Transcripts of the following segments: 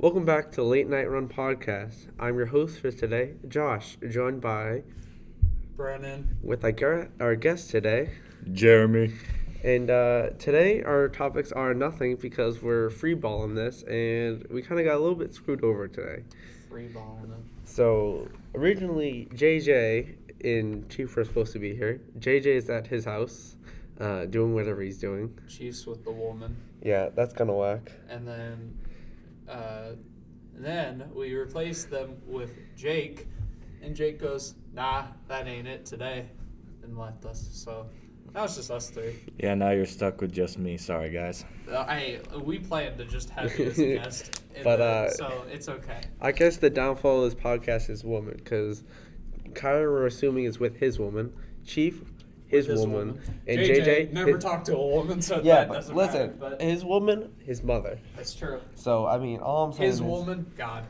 Welcome back to Late Night Run Podcast. I'm your host for today, Josh, joined by Brennon. With our guest today, Jeremy. And today our topics are nothing because we're freeballing this, and we kind of got a little bit screwed over today. Freeballing it. So originally JJ and Chief were supposed to be here. JJ is at his house. Doing whatever he's doing. Chief's with the woman. Yeah, that's kind of whack. And then we replaced them with Jake, and Jake goes, "Nah, that ain't it today," and left us. So now it's just us three. Yeah, now you're stuck with just me. Sorry, guys. We planned to just have you as a guest, so it's okay. I guess the downfall of this podcast is woman, because Kyler, we're assuming, is with his woman. Chief. His woman. And JJ never talked to a woman, so yeah, that doesn't matter. But his woman, his mother. That's true. So, I mean, all I'm saying is... His woman, God.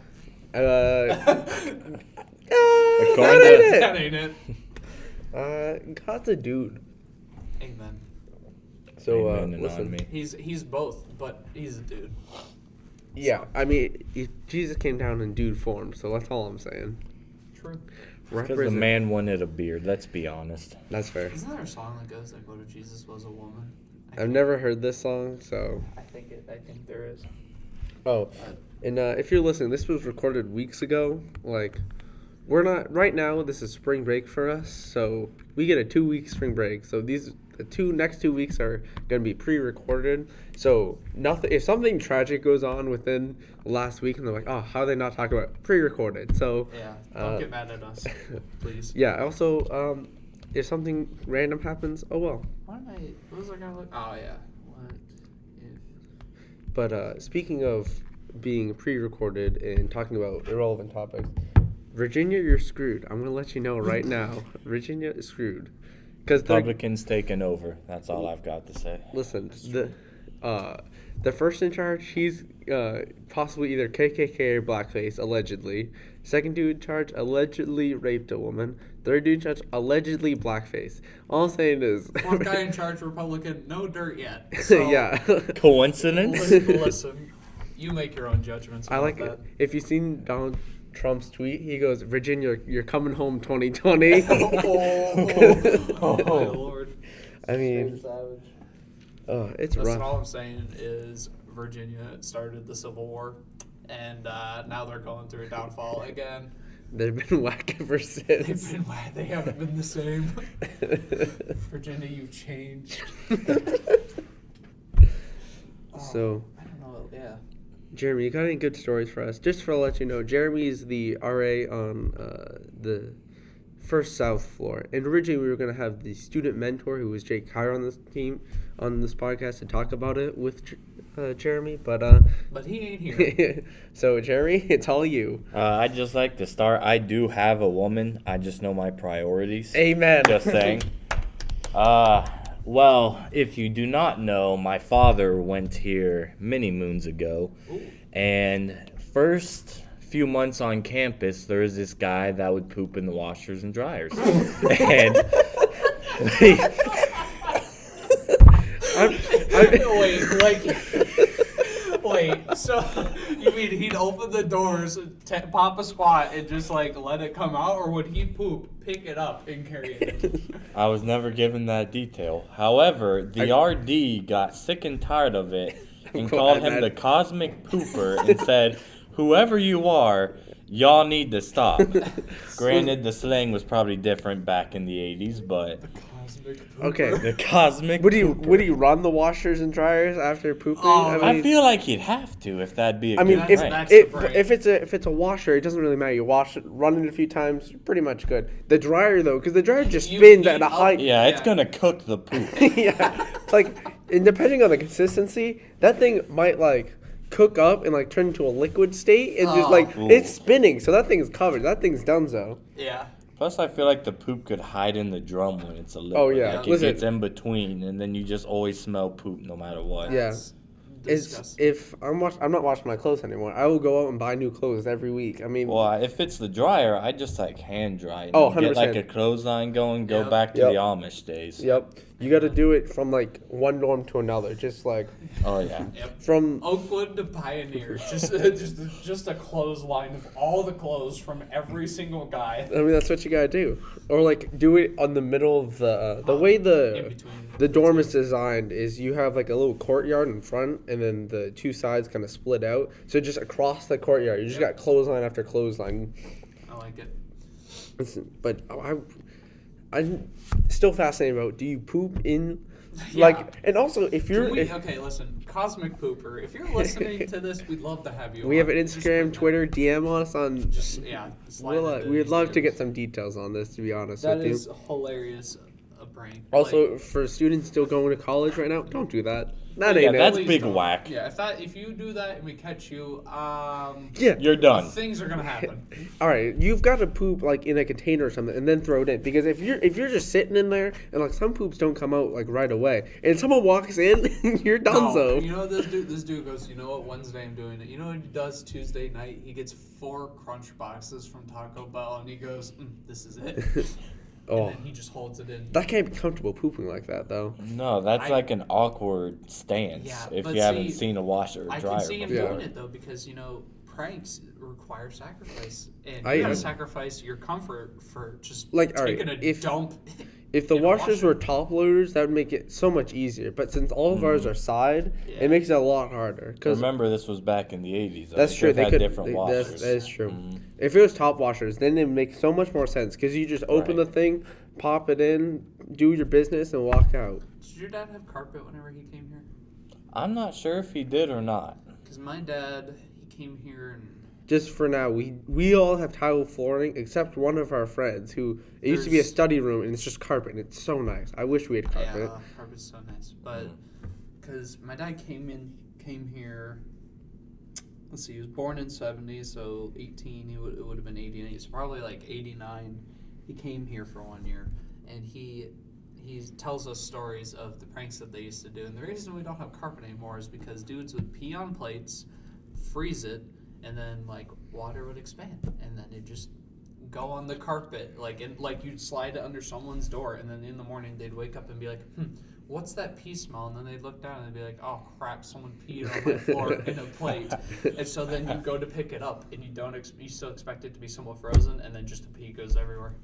That ain't it. God's a dude. Amen. So, Amen listen. He's both, but he's a dude. Yeah, so. I mean, Jesus came down in dude form, so that's all I'm saying. True. Because the man wanted a beard, let's be honest. That's fair. Isn't there a song that goes, "I go to Jesus was a woman"? I've never heard this song, so... I think there is. Oh, and if you're listening, this was recorded weeks ago. Like, we're not... Right now, this is spring break for us, so we get a 2-week spring break. So the next 2 weeks are going to be pre-recorded. So if something tragic goes on within last week, and they're like, "Oh, how are they not talking about it?" Pre-recorded. So yeah, don't get mad at us, please. Yeah. Also, if something random happens, oh well. What was I gonna look? Oh yeah. What if? But speaking of being pre-recorded and talking about irrelevant topics, Virginia, you're screwed. I'm gonna let you know right now. Virginia is screwed. Republicans taking over. That's all I've got to say. Listen, the first in charge, he's possibly either KKK or blackface, allegedly. Second dude in charge, allegedly raped a woman. Third dude in charge, allegedly blackface. All I'm saying is... One guy in charge, Republican, no dirt yet. So yeah. Coincidence? Listen, you make your own judgments about that. If you've seen Donald Trump's tweet, he goes, "Virginia, you're coming home 2020. Oh my Lord. I mean, it's rough. That's all I'm saying is Virginia started the Civil War, and now they're going through a downfall again. They've been whack ever since. They haven't been the same. Virginia, you've changed. I don't know, yeah. Jeremy, you got any good stories for us? Just to let you know, Jeremy is the RA on the first South floor. And originally, we were going to have the student mentor, who was Jake Hyer, on this podcast to talk about it with Jeremy. But he ain't here. So, Jeremy, it's all you. I'd just like to start. I do have a woman. I just know my priorities. Amen. Just saying. Well, if you do not know, my father went here many moons ago. Ooh. And first few months on campus, there was this guy that would poop in the washers and dryers. And Wait, so you mean he'd open the doors, pop a squat, and just let it come out, or would he poop, pick it up, and carry it? I was never given that detail. However, the RD got sick and tired of it and called him the cosmic pooper and said, "Whoever you are, y'all need to stop." Granted, the slang was probably different back in the 80s, but... Okay. The cosmic. Would he run the washers and dryers after pooping? Oh, I feel like he'd have to if that'd be. If it's a washer, it doesn't really matter. You wash it, run it a few times, you're pretty much good. The dryer though, because the dryer just spins at a high. Yeah, it's gonna cook the poop. Yeah, and depending on the consistency, that thing might cook up and turn into a liquid state, and it's spinning. So that thing is covered. That thing's donezo. Yeah. Plus, I feel like the poop could hide in the drum when it's a liquid. Oh, yeah. It gets in between, and then you just always smell poop no matter what. Yeah. If I'm not washing my clothes anymore. I will go out and buy new clothes every week. I mean... Well, if it's the dryer, I just, hand dry it. Oh, 100%. Get, a clothesline going, go back to the Amish days. Yep. You got to do it from like one dorm to another, just like. Oh yeah. Yep. From Oakwood to Pioneer, just a clothesline of all the clothes from every single guy. I mean, that's what you got to do, or like do it on the middle of the way the dorm is designed is you have like a little courtyard in front, and then the two sides kind of split out. So just across the courtyard, you just got clothesline after clothesline. I like it. But I'm still fascinated about, do you poop in, like, and also, if you're... okay, listen, Cosmic Pooper, if you're listening to this, we'd love to have you on. We have an Instagram, Twitter, DM us on... We'd love to get some details on this, to be honest with you. That is hilarious, a prank. Also, like, for students still going to college right now, don't do that. That's big whack. Yeah, if you do that and we catch you, you're done. Things are gonna happen. All right, you've got to poop like in a container or something, and then throw it in, because if you're just sitting in there, and like some poops don't come out like right away, and someone walks in, you're done. So you know this dude goes, you know what, Wednesday I'm doing it. You know what he does Tuesday night? He gets 4 Crunch Boxes from Taco Bell, and he goes, this is it. And then he just holds it in. That can't be comfortable pooping like that, though. No, that's like an awkward stance if you haven't seen a washer or dryer. I can see him doing it, though, because, you know, pranks require sacrifice. And you gotta sacrifice your comfort for just taking a dump. If the washers were top loaders, that would make it so much easier. But since all of ours are side, it makes it a lot harder. Cause remember, this was back in the 80s. That's true. They had different washers. That is true. Mm-hmm. If it was top washers, then it would make so much more sense, because you just open the thing, pop it in, do your business, and walk out. Did your dad have carpet whenever he came here? I'm not sure if he did or not. Because my dad, he came here and... Just for now, we all have tile flooring except one of our friends who used to be a study room, and it's just carpet, and it's so nice. I wish we had carpet. Yeah, carpet's so nice. But because my dad came here, let's see, he was born in 70, so 18, it would have been 89. It's probably like 89. He came here for 1 year, and he tells us stories of the pranks that they used to do. And the reason we don't have carpet anymore is because dudes would pee on plates, freeze it, and then, like, water would expand, and then it'd just go on the carpet. Like you'd slide it under someone's door, and then in the morning they'd wake up and be like, what's that pee smell? And then they'd look down and they'd be like, oh, crap, someone peed on my floor in a plate. And so then you go to pick it up, and you still expect it to be somewhat frozen, and then just the pee goes everywhere.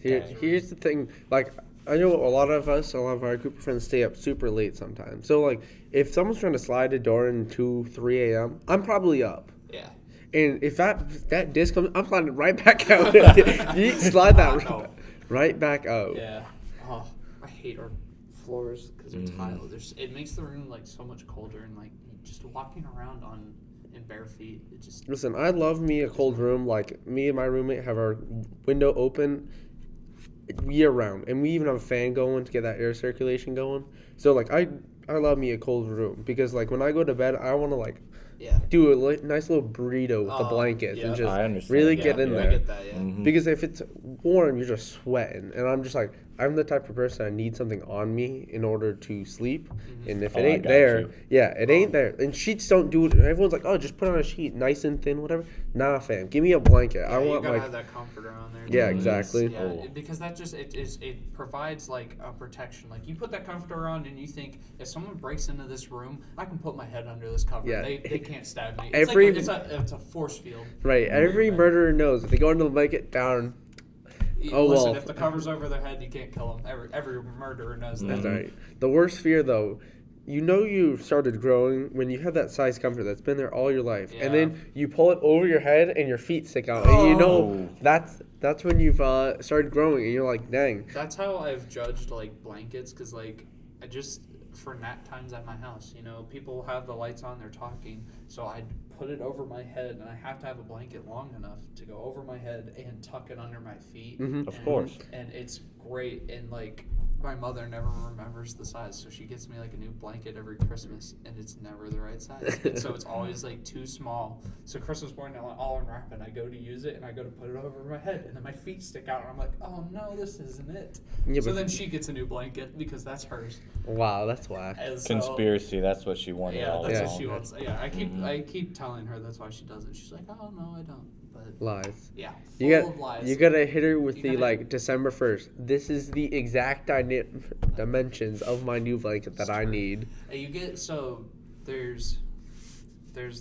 Here's the thing, like... I know a lot of our group of friends stay up super late sometimes. So, like, if someone's trying to slide a door in 2, 3 a.m., I'm probably up. Yeah. And if that disc comes, I'm sliding right back out. You slide that right back out. Yeah. Oh, I hate our floors because they're tiled. It makes the room, like, so much colder, and, like, just walking around in bare feet. It just... Listen, I love me a cold room. Like, me and my roommate have our window open year round, and we even have a fan going to get that air circulation going. So like I love me a cold room, because like when I go to bed, I want to do a nice little burrito with the blankets and just really get in there. I get that, because if it's warm, you're just sweating, and I'm just like, I'm the type of person I need something on me in order to sleep, and if it ain't there, it ain't there. And sheets don't do it. Everyone's like, oh, just put on a sheet, nice and thin, whatever. Nah, fam, give me a blanket. Yeah, I want you gotta have that comforter on there. Yeah, exactly. Yeah, because that just it provides like a protection. Like you put that comforter on, and you think if someone breaks into this room, I can put my head under this cover. Yeah. They can't stab me. It's a force field. Right. Every murderer knows if they go into the blanket down. Listen, if the cover's over their head, you can't kill them. Every murderer knows that. That's right. The worst fear, though, you know you started growing when you have that size comfort that's been there all your life, and then you pull it over your head and your feet stick out, and you know that's when you've started growing, and you're like, dang. That's how I've judged like blankets, because like I just for nap times at my house, you know, people have the lights on, they're talking, so I'd put it over my head, and I have to have a blanket long enough to go over my head and tuck it under my feet. Mm-hmm. Of course. And it's great, and like my mother never remembers the size, so she gets me like a new blanket every Christmas, and it's never the right size. And so it's always like too small. So Christmas morning, I'll unwrap it, and I go to use it, and I go to put it over my head, and then my feet stick out, and I'm like, oh no, this isn't it. Yeah, so then she gets a new blanket because that's hers. Wow, that's whack. So, conspiracy, that's what she wanted. Yeah, that's what she wants. Yeah, I keep telling her that's why she does it. She's like, oh no, I don't. Lies. Yeah, full of lies. You gotta hit her with December 1st. This is the exact dimensions of my new blanket that I need. You get, so there's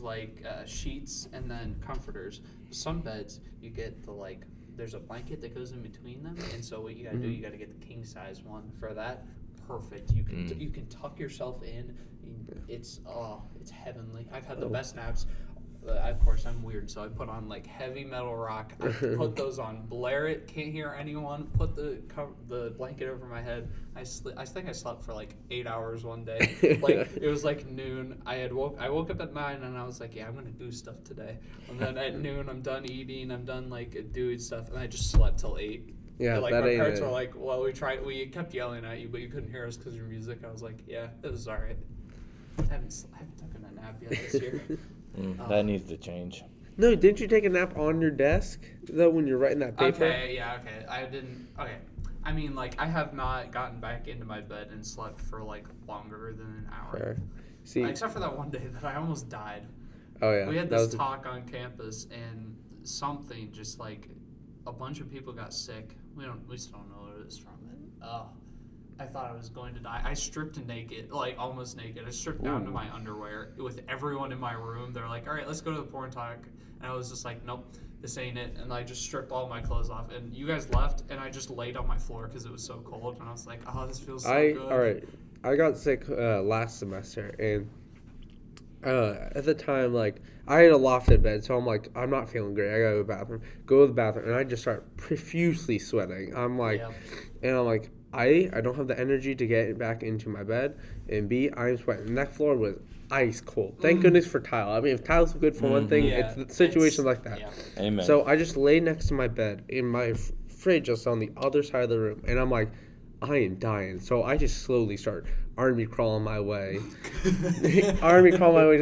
like sheets and then comforters. Some beds you get the like, there's a blanket that goes in between them, and so what you gotta do, you gotta get the king size one for that. Perfect. You can you can tuck yourself in. It's heavenly. I've had the best naps. Of course, I'm weird, so I put on like heavy metal rock. I put those on, blare it, can't hear anyone. Put the blanket over my head. I think I slept for like 8 hours one day. Like it was like noon. I woke up at 9 and I was like, yeah, I'm gonna do stuff today. And then at noon, I'm done eating. I'm done like doing stuff, and I just slept till 8. Yeah, like that my parents were like, well, we kept yelling at you, but you couldn't hear us because of your music. I was like, yeah, it was all right. I haven't taken a nap yet this year. That needs to change. No, didn't you take a nap on your desk, though, when you're writing that paper? Okay. I didn't. Okay. I mean, like, I have not gotten back into my bed and slept for, like, longer than an hour. Fair. See, except for that one day that I almost died. Oh, yeah. We had this talk on campus, and something just, like, a bunch of people got sick. We still don't know what it was from. I thought I was going to die. I stripped naked, like almost naked. I stripped down to my underwear with everyone in my room. They're like, all right, let's go to the porn talk. And I was just like, nope, this ain't it. And I just stripped all my clothes off. And you guys left, and I just laid on my floor because it was so cold. And I was like, oh, this feels so good. All right. I got sick last semester. And at the time, like, I had a lofted bed. So I'm like, I'm not feeling great. I got to go to the bathroom. Go to the bathroom. And I just start profusely sweating. I'm like, and I'm like, I don't have the energy to get back into my bed, and B, I'm sweating. And that floor was ice cold. Thank goodness for tile. I mean, if tile's good for one thing, it's situations like that. Yeah. Amen. So I just lay next to my bed in my fridge just on the other side of the room, and I'm like, I am dying. So I just slowly start army crawling my way. To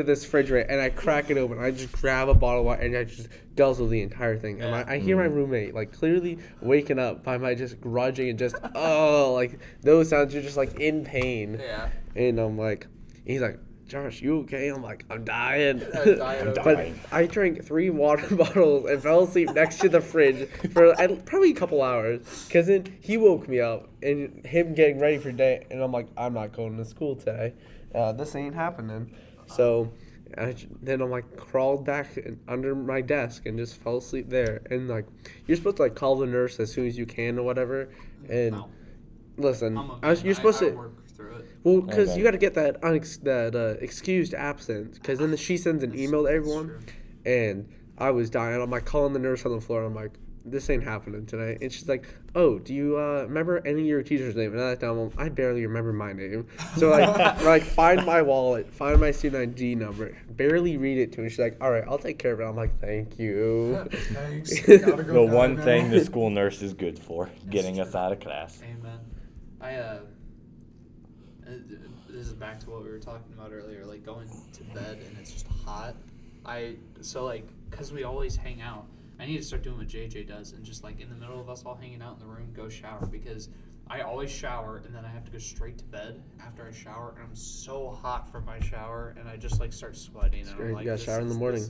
this refrigerator, and I crack it open. I just grab a bottle of water, and I just guzzle the entire thing. And I hear my roommate, like, clearly waking up by my just grudging and just, like, those sounds. You're just, like, in pain. Yeah. And I'm like, he's like, Josh, you okay? I'm like, I'm dying. I'm dying. But I drank 3 water bottles and fell asleep next to the fridge for probably a couple hours. Because then he woke me up and him getting ready for day. And I'm like, I'm not going to school today. This ain't happening. So then I'm like, crawled back under my desk and just fell asleep there. And like, you're supposed to like call the nurse as soon as you can or whatever. And listen, you're supposed to work through it. Well, because you got to get that excused absence, because then she sends an email to everyone, and I was dying. I'm like calling the nurse on the floor. I'm like, this ain't happening today. And she's like, oh, do you remember any of your teacher's name? And at that time, I barely remember my name. So like find my wallet, find my student ID number, barely read it to her. She's like, all right, I'll take care of it. I'm like, thank you. Thanks. The one thing the school nurse is good for, getting us out of class. Amen. This is back to what we were talking about earlier, like going to bed and it's just hot. Because we always hang out, I need to start doing what JJ does and just like in the middle of us all hanging out in the room, go shower, because I always shower and then I have to go straight to bed after I shower, and I'm so hot from my shower and I just like start sweating. And I'm like, you gotta shower in the morning.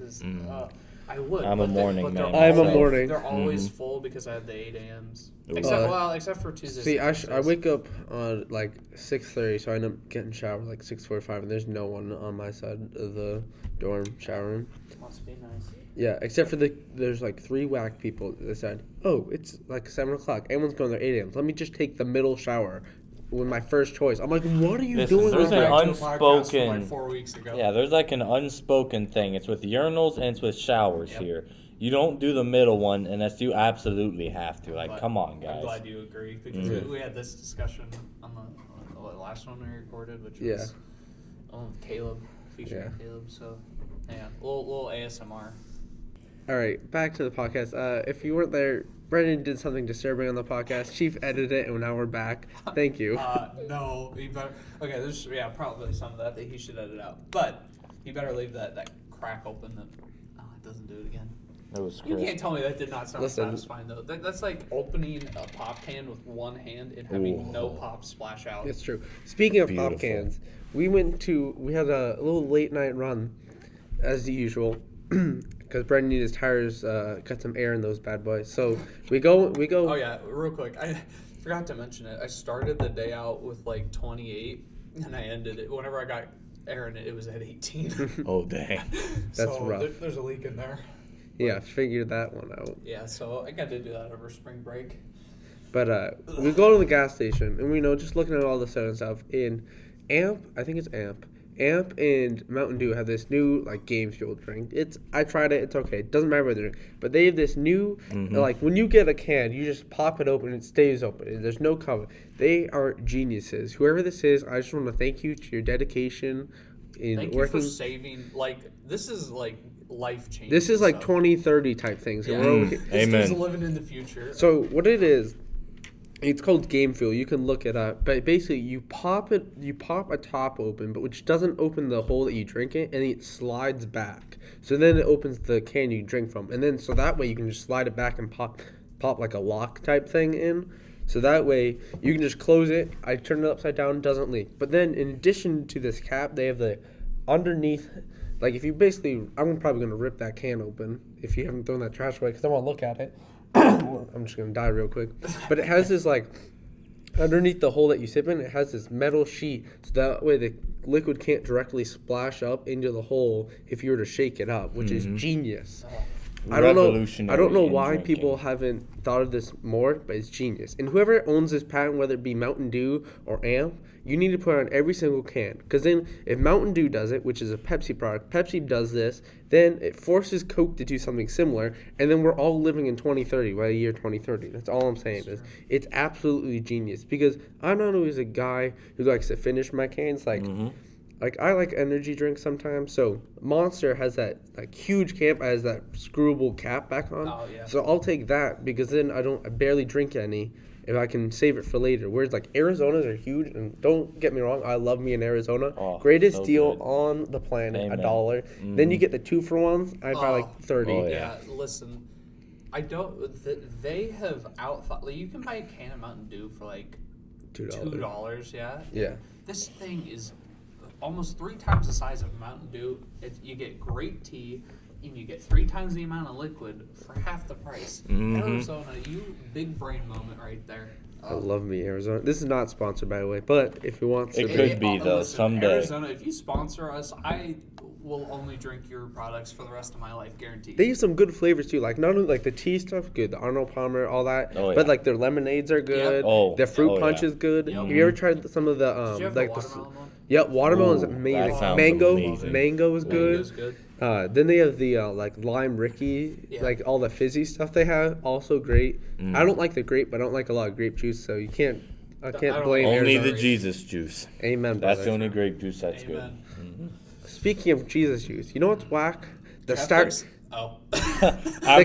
I would. I'm a morning man. They're always full because I have the 8 a.m.s. Except for Tuesdays. See, I wake up on like 6:30, so I end up getting showered like 6:45, and there's no one on my side of the dorm shower room. Must be nice. Yeah, except for there's like 3 whack people that said, oh, it's like 7 o'clock. Everyone's going there 8 a.m. Let me just take the middle shower. With my first choice, I'm like, what are you doing? There's an unspoken. Like 4 weeks ago. Yeah, there's like an unspoken thing. It's with urinals and it's with showers here. You don't do the middle one unless you absolutely have to. Like, come on, guys. I'm glad you agree, because we had this discussion on the last one we recorded, which was Caleb, featuring Caleb. So, yeah, little ASMR. All right, back to the podcast. If you weren't there, Brennan did something disturbing on the podcast. Chief edited it, and now we're back. Thank you. No, he better. Okay, there's probably some of that he should edit out, but he better leave that crack open. That it doesn't do it again. That was crazy. You can't tell me that did not sound satisfying though. That's like opening a pop can with one hand and having no pop splash out. It's true. Speaking of pop cans, we had a little late night run, as usual. Because Brendan needed his tires, cut some air in those bad boys. So we go. Oh yeah, real quick. forgot to mention it. I started the day out with like 28, and I ended it whenever I got Aaron. It was at 18. Oh dang, that's rough. There's a leak in there. Yeah, figure that one out. Yeah, so I got to do that over spring break. But we go to the gas station, and we know, just looking at all the soda and stuff, in Amp, I think it's Amp. Amp and Mountain Dew have this new, like, Game Fuel drink. I tried it. It's okay. It doesn't matter what they're doing. But they have this new, like, when you get a can, you just pop it open, and it stays open, and there's no cover. They are geniuses. Whoever this is, I just want to thank you to your dedication in working. Thank you for saving, like, this is, like, life-changing. This is, like, 2030 type things. Yeah. Amen. This is living in the future. So what it is, it's called Game Fuel. You can look it up. But basically, you pop a top open, but which doesn't open the hole that you drink it, and it slides back. So then it opens the can you drink from. And then so that way you can just slide it back and pop like a lock type thing in. So that way you can just close it. I turn it upside down, doesn't leak. But then in addition to this cap, they have the underneath. Like if you basically, I'm probably going to rip that can open if you haven't thrown that trash away because I want to look at it. I'm just going to die real quick. But it has this, like, underneath the hole that you sip in, it has this metal sheet. So that way the liquid can't directly splash up into the hole if you were to shake it up, which is genius. I don't know why drinking. People haven't thought of this more, but it's genius. And whoever owns this patent, whether it be Mountain Dew or Amp, you need to put it on every single can. Because then if Mountain Dew does it, which is a Pepsi product, Pepsi does this, then it forces Coke to do something similar, and then we're all living in 2030, by the year 2030. That's all I'm saying. Sure. It's absolutely genius. Because I'm not always a guy who likes to finish my cans like... Like, I like energy drinks sometimes. So, Monster has that, like, huge camp. Has that screwable cap back on. Oh, yeah. So, I'll take that because then I barely drink any if I can save it for later. Whereas, like, Arizonas are huge. And don't get me wrong. I love me in Arizona. Oh, greatest deal on the planet, $1. Then you get the 2-for-1s. I buy, like, 30. Oh, yeah, listen. I don't... They have outthought... Like, you can buy a can of Mountain Dew for, like, $2. $2, yeah? Yeah. This thing is... almost 3 times the size of Mountain Dew. You get great tea, and you get 3 times the amount of liquid for half the price. Arizona, you big brain moment right there. I love me, Arizona. This is not sponsored, by the way, but if you want to. It could be, though, listen, someday. Arizona, if you sponsor us, I will only drink your products for the rest of my life, guaranteed. They use some good flavors, too. Like, not only, like, the tea stuff, good. The Arnold Palmer, all that. Oh, yeah. But, like, their lemonades are good. Yep. Oh, their fruit punch is good. Yep. Have you ever tried some of the, did you have like, the watermelon one? Yeah, watermelon is amazing. Mango is good. Then they have the like lime Ricky, like all the fizzy stuff they have, also great. I don't like the grape, but I don't like a lot of grape juice, so I can't blame only Arizona. The Jesus juice. Amen. That's the only grape juice that's good. Speaking of Jesus juice, you know what's whack? The Catholics. Oh. The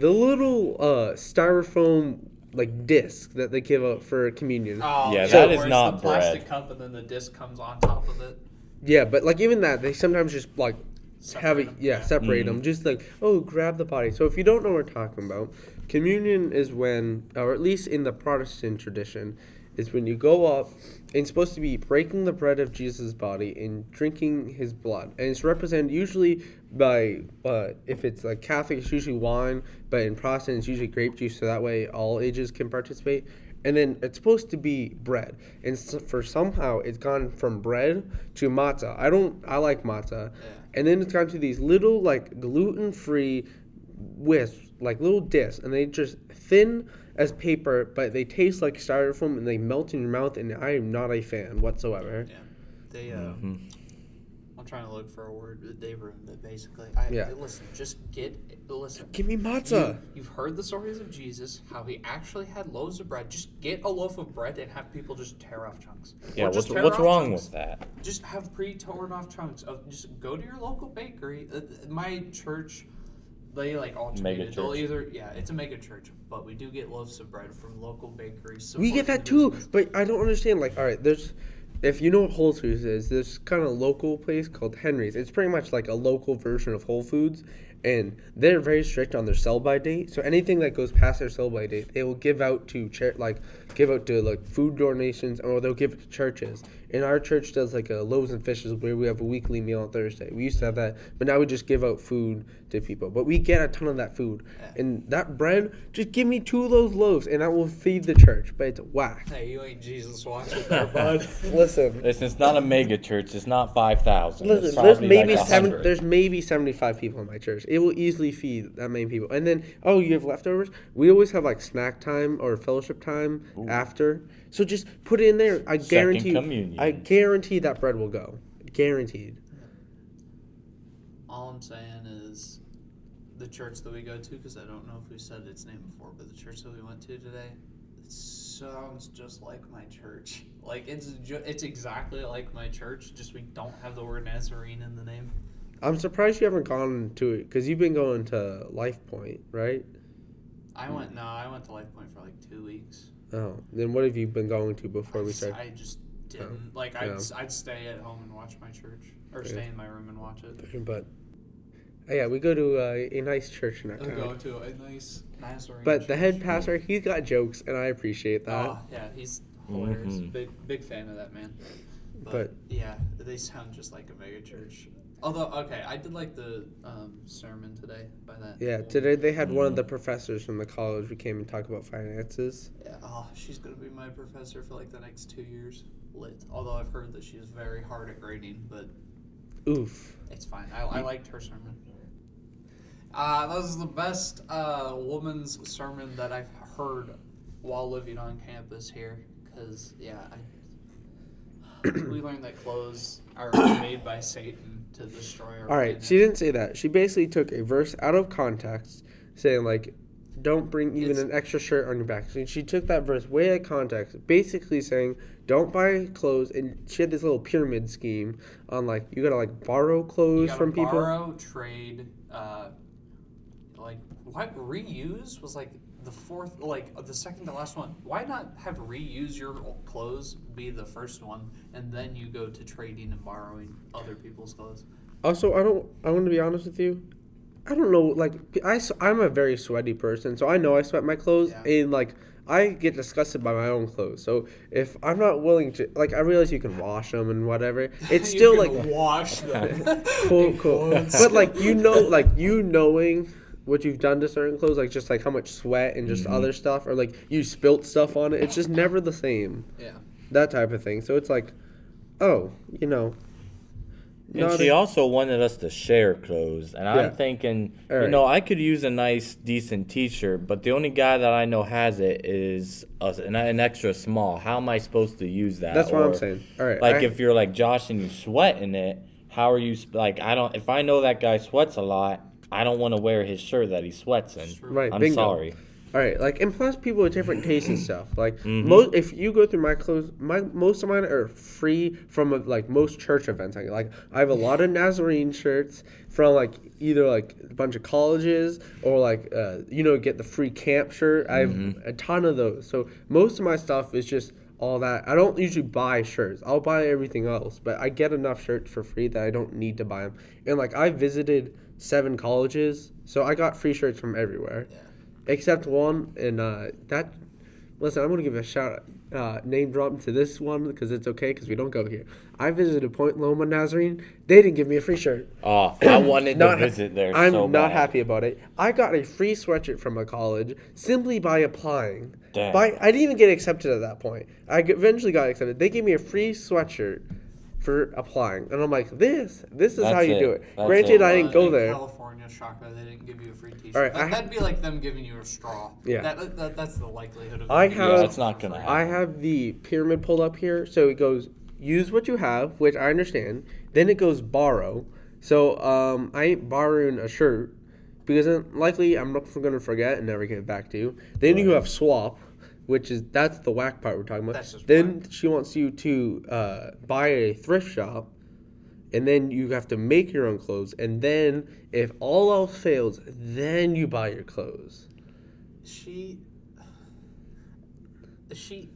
little styrofoam. Like disc that they give out for communion. Oh, yeah, that is not the plastic bread. Cup, and then the disc comes on top of it. Yeah, but like even that, they sometimes just like separate them. Just like grab the body. So if you don't know what we're talking about, communion is when, or at least in the Protestant tradition, is when you go up and it's supposed to be breaking the bread of Jesus' body and drinking his blood, and it's represented usually by if it's like Catholic, it's usually wine, but in Protestant it's usually grape juice, so that way all ages can participate. And then it's supposed to be bread, and for somehow it's gone from bread to matzah. I like matzah, and then it's gone to these little like gluten-free wisps, like little discs, and they just thin as paper, but they taste like styrofoam and they melt in your mouth, and I am not a fan whatsoever. Yeah, they I'm trying to look for a word, but they ruined it basically. Listen, just listen. Give me matzah. You've heard the stories of Jesus, how he actually had loaves of bread. Just get a loaf of bread and have people just tear off chunks. Yeah, what's wrong with that? Just have pre-torn off chunks. Just go to your local bakery. My church. They like alternated. They'll either it's a mega church, but we do get loaves of bread from local bakeries. We get that too, but I don't understand. Like, all right, there's if you know what Whole Foods is, this kind of local place called Henry's. It's pretty much like a local version of Whole Foods, and they're very strict on their sell-by date. So anything that goes past their sell-by date, they will give out to food donations, or they'll give it to churches. And our church does like a Loaves and Fishes where we have a weekly meal on Thursday. We used to have that, but now we just give out food to people. But we get a ton of that food, and that bread. Just give me two of those loaves, and I will feed the church. But it's whack. Hey, you ain't Jesus watching there, bud. Listen, it's not a mega church. It's not 5,000. Listen, there's maybe 75 people in my church. It will easily feed that many people. And then, you have leftovers? We always have like snack time or fellowship time after. So just put it in there. I guarantee. Second communion. I guarantee that bread will go. Guaranteed. All I'm saying is, the church that we go to, because I don't know if we said its name before, but the church that we went to today, it sounds just like my church. Like it's exactly like my church. Just we don't have the word Nazarene in the name. I'm surprised you haven't gone to it, because you've been going to Life Point, right? I went to Life Point for like 2 weeks. Oh, then what have you been going to before we started? I just didn't. I'd stay at home and watch my church, or stay in my room and watch it. But, we go to a nice church in our town. We go to a nice church. But the head pastor, he's got jokes, and I appreciate that. Oh, yeah, he's hilarious. Mm-hmm. Big fan of that man. But yeah, they sound just like a mega church. Although, I did like the sermon today by that. Yeah, today they had one of the professors from the college who came and talked about finances. Yeah, she's going to be my professor for like the next 2 years. Lit. Although I've heard that she's very hard at grading, but... Oof. It's fine. I liked her sermon. That was the best woman's sermon that I've heard while living on campus here. Because, we learned that clothes are made by Satan. To destroy our. All right, she didn't say that. She basically took a verse out of context, saying like, "Don't bring an extra shirt on your back." So she took that verse way out of context, basically saying, "Don't buy clothes." And she had this little pyramid scheme on like you gotta like borrow clothes from people. Borrow, trade, reuse was like the fourth, like the second to last one. Why not have reuse your clothes be the first one, and then you go to trading and borrowing other people's clothes? Also, I want to be honest with you. I don't know. Like, I'm a very sweaty person, so I know I sweat my clothes, and like I get disgusted by my own clothes. So if I'm not willing to, like, I realize you can wash them and whatever. It's still like wash them. Cool. But knowing what you've done to certain clothes, like just like how much sweat and just other stuff, or like you spilt stuff on it, it's just never the same. Yeah. That type of thing. So it's like, And she also wanted us to share clothes. And I'm thinking, I could use a nice, decent t-shirt, but the only guy that I know has it is an extra small. How am I supposed to use that? That's what I'm saying. All right. Like if you're like Josh and you sweat in it, how are you, like, if I know that guy sweats a lot, I don't want to wear his shirt that he sweats in. Right, I'm sorry. All right, like, and plus people with different tastes and stuff. Like, most, if you go through my clothes, most of mine are free from, like, most church events. Like, I have a lot of Nazarene shirts from, like, either, like, a bunch of colleges or, like, get the free camp shirt. I have a ton of those. So most of my stuff is just all that. I don't usually buy shirts. I'll buy everything else, but I get enough shirts for free that I don't need to buy them. And, like, I visited 7 colleges, so I got free shirts from everywhere, except one. And I'm gonna give a shout out, name drop to this one because it's okay because we don't go here. I visited Point Loma Nazarene. They didn't give me a free shirt. Oh, I wanted to visit there. I'm so not happy about it. I got a free sweatshirt from a college simply by applying. Damn. I didn't even get accepted at that point. I eventually got accepted. They gave me a free sweatshirt for applying, and I'm like, this is how you do it. Granted, I didn't go there. California, shocker, they didn't give you a free t-shirt. All right, that'd be like them giving you a straw. Yeah, that's the likelihood of. That's not gonna happen. I have the pyramid pulled up here, so it goes use what you have, which I understand. Then it goes borrow. So I ain't borrowing a shirt because then likely I'm not gonna forget and never give it back to you. Then you have swap. Which is, that's the whack part we're talking about. Then she wants you to buy a thrift shop, and then you have to make your own clothes. And then, if all else fails, then you buy your clothes. She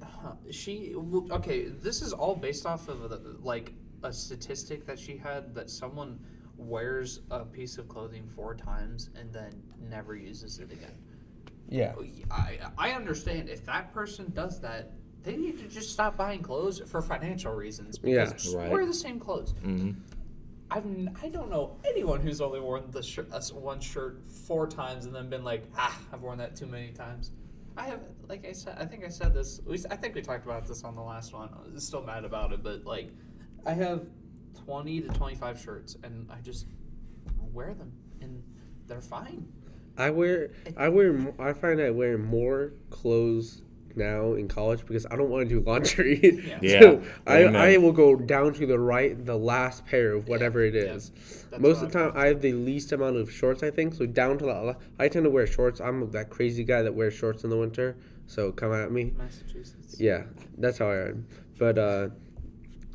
okay, this is all based off of like a statistic that she had that someone wears a piece of clothing 4 times and then never uses it again. Yeah. I understand if that person does that, they need to just stop buying clothes for financial reasons because wear the same clothes. Mm-hmm. I don't know anyone who's only worn the one shirt 4 times and then been like, I've worn that too many times. I have, like I said, I think we talked about this on the last one. I'm still mad about it, but like, I have 20 to 25 shirts, and I just wear them, and they're fine. I find I wear more clothes now in college because I don't want to do laundry. Yeah. So I will go down to the last pair of whatever it is. Yeah. Most of the time, I have the least amount of shorts, I think. So down to the I tend to wear shorts. I'm that crazy guy that wears shorts in the winter. So come at me. Massachusetts. Yeah, that's how I am. But